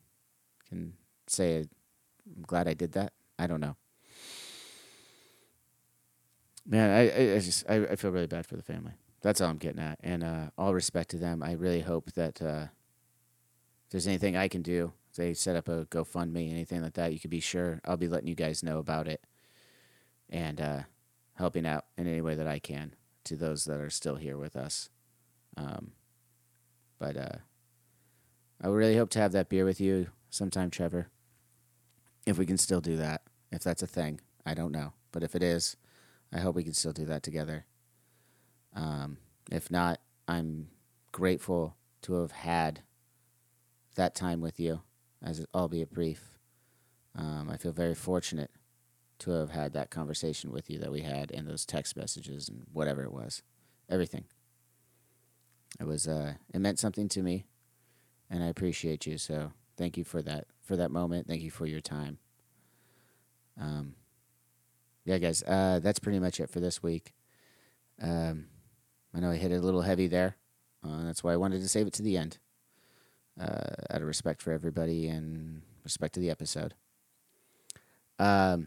can say I'm glad I did that. I don't know. Man, I feel really bad for the family. That's all I'm getting at, and all respect to them. I really hope that if there's anything I can do, if they set up a GoFundMe, anything like that, you can be sure I'll be letting you guys know about it and helping out in any way that I can to those that are still here with us. But I really hope to have that beer with you sometime, Trevor, if we can still do that, if that's a thing. I don't know, but if it is, I hope we can still do that together. If not, I'm grateful to have had that time with you, as albeit brief. I feel very fortunate to have had that conversation with you that we had, and those text messages and whatever it was, everything. It meant something to me, and I appreciate you. So thank you for that moment. Thank you for your time. Yeah, guys, that's pretty much it for this week. I know I hit it a little heavy there. That's why I wanted to save it to the end, out of respect for everybody and respect to the episode. I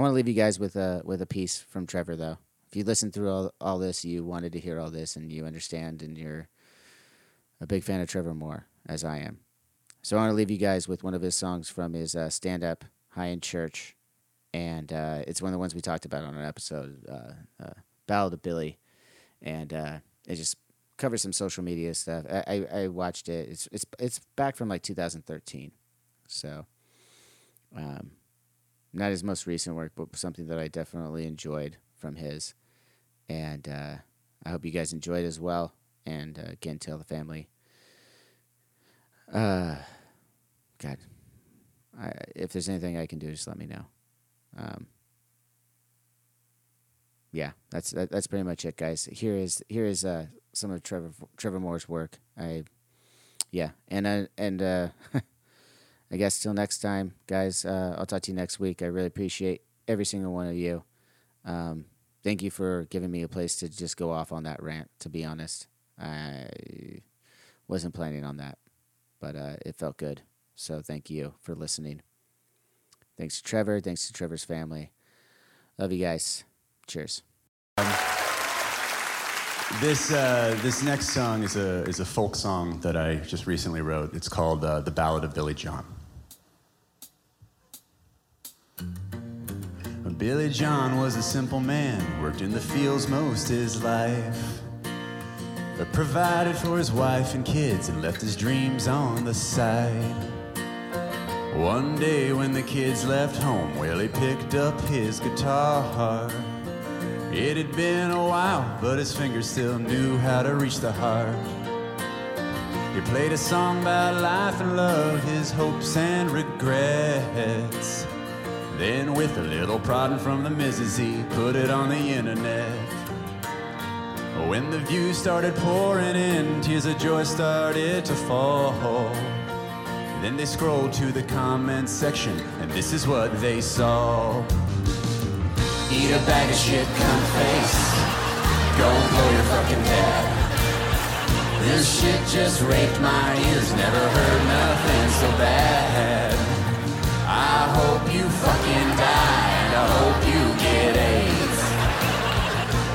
want to leave you guys with a piece from Trevor, though. If you listened through all this, you wanted to hear all this, and you understand, and you're a big fan of Trevor Moore, as I am. So I want to leave you guys with one of his songs from his stand-up, High in Church, and it's one of the ones we talked about on an episode, Ballad of Billy. And it just covers some social media stuff. I watched it. It's back from like 2013, so not his most recent work, but something that I definitely enjoyed from his. And I hope you guys enjoyed as well. And again, tell the family. God, if there's anything I can do, just let me know. Yeah, that's pretty much it, guys. Here is some of Trevor Moore's work. I guess till next time, guys. I'll talk to you next week. I really appreciate every single one of you. thank you for giving me a place to just go off on that rant, to be honest. I wasn't planning on that, but it felt good. So thank you for listening. Thanks to Trevor. Thanks to Trevor's family. Love you guys. Cheers. This next song is a folk song that I just recently wrote. It's called The Ballad of Billy John. Billy John was a simple man, worked in the fields most his life, but provided for his wife and kids and left his dreams on the side. One day when the kids left home, well, he picked up his guitar. It had been a while, but his fingers still knew how to reach the heart. He played a song about life and love, his hopes and regrets. Then with a little prodding from the missus, he put it on the internet. When the views started pouring in, tears of joy started to fall. Then they scrolled to the comments section, and this is what they saw. Eat a bag of shit, cunt face. Go and blow your fucking head. This shit just raped my ears. Never heard nothing so bad. I hope you fucking die, and I hope you get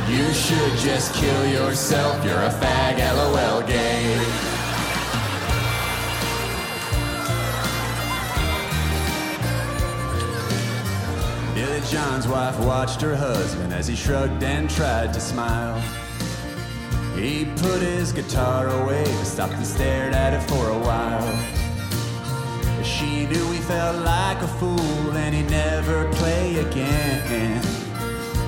AIDS. You should just kill yourself. You're a fag, LOL gay. Billy John's wife watched her husband as he shrugged and tried to smile. He put his guitar away, but stopped and stared at it for a while. She knew he felt like a fool and he'd never play again.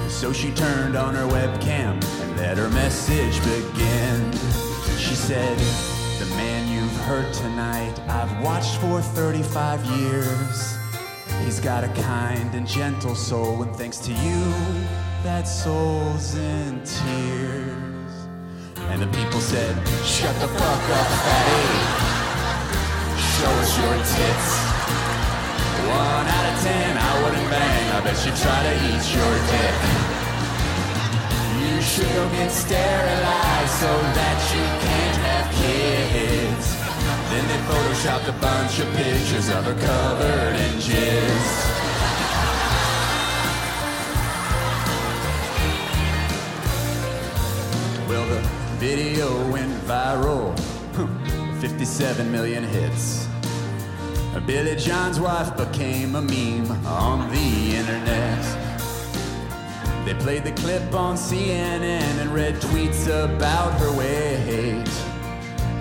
So she turned on her webcam and let her message begin. She said, the man you've heard tonight, I've watched for 35 years. He's got a kind and gentle soul, and thanks to you, that soul's in tears. And the people said, shut the fuck up, fatty. Show us your tits. 1 out of 10, I wouldn't bang. I bet you try to eat your dick. You should go get sterilized so that you can't have kids. Then they photoshopped a bunch of pictures of her covered in jizz. Well, the video went viral, 57 million hits. Billy John's wife became a meme on the internet. They played the clip on CNN and read tweets about her weight.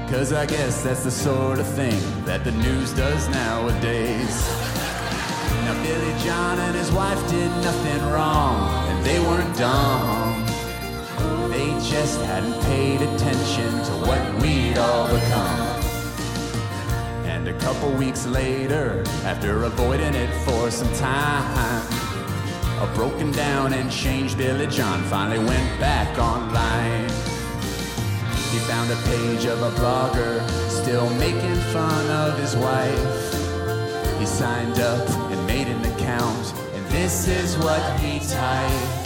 'Cause I guess that's the sort of thing that the news does nowadays. Now Billy John and his wife did nothing wrong, and they weren't dumb. They just hadn't paid attention to what we'd all become. And a couple weeks later, after avoiding it for some time, a broken down and changed Billy John finally went back online. He found a page of a blogger still making fun of his wife. He signed up and made an account, and this is what he typed.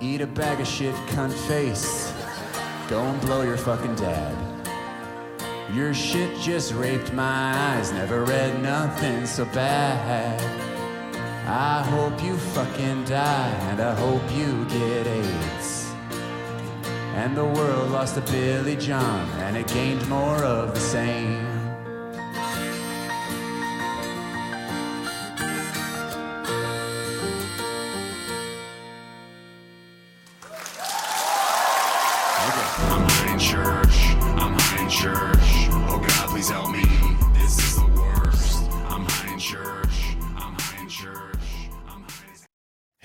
Eat a bag of shit, cunt face. Go and blow your fucking dad. Your shit just raped my eyes. Never read nothing so bad. I hope you fucking die, and I hope you get AIDS. And the world lost to Billy John, and it gained more of the same.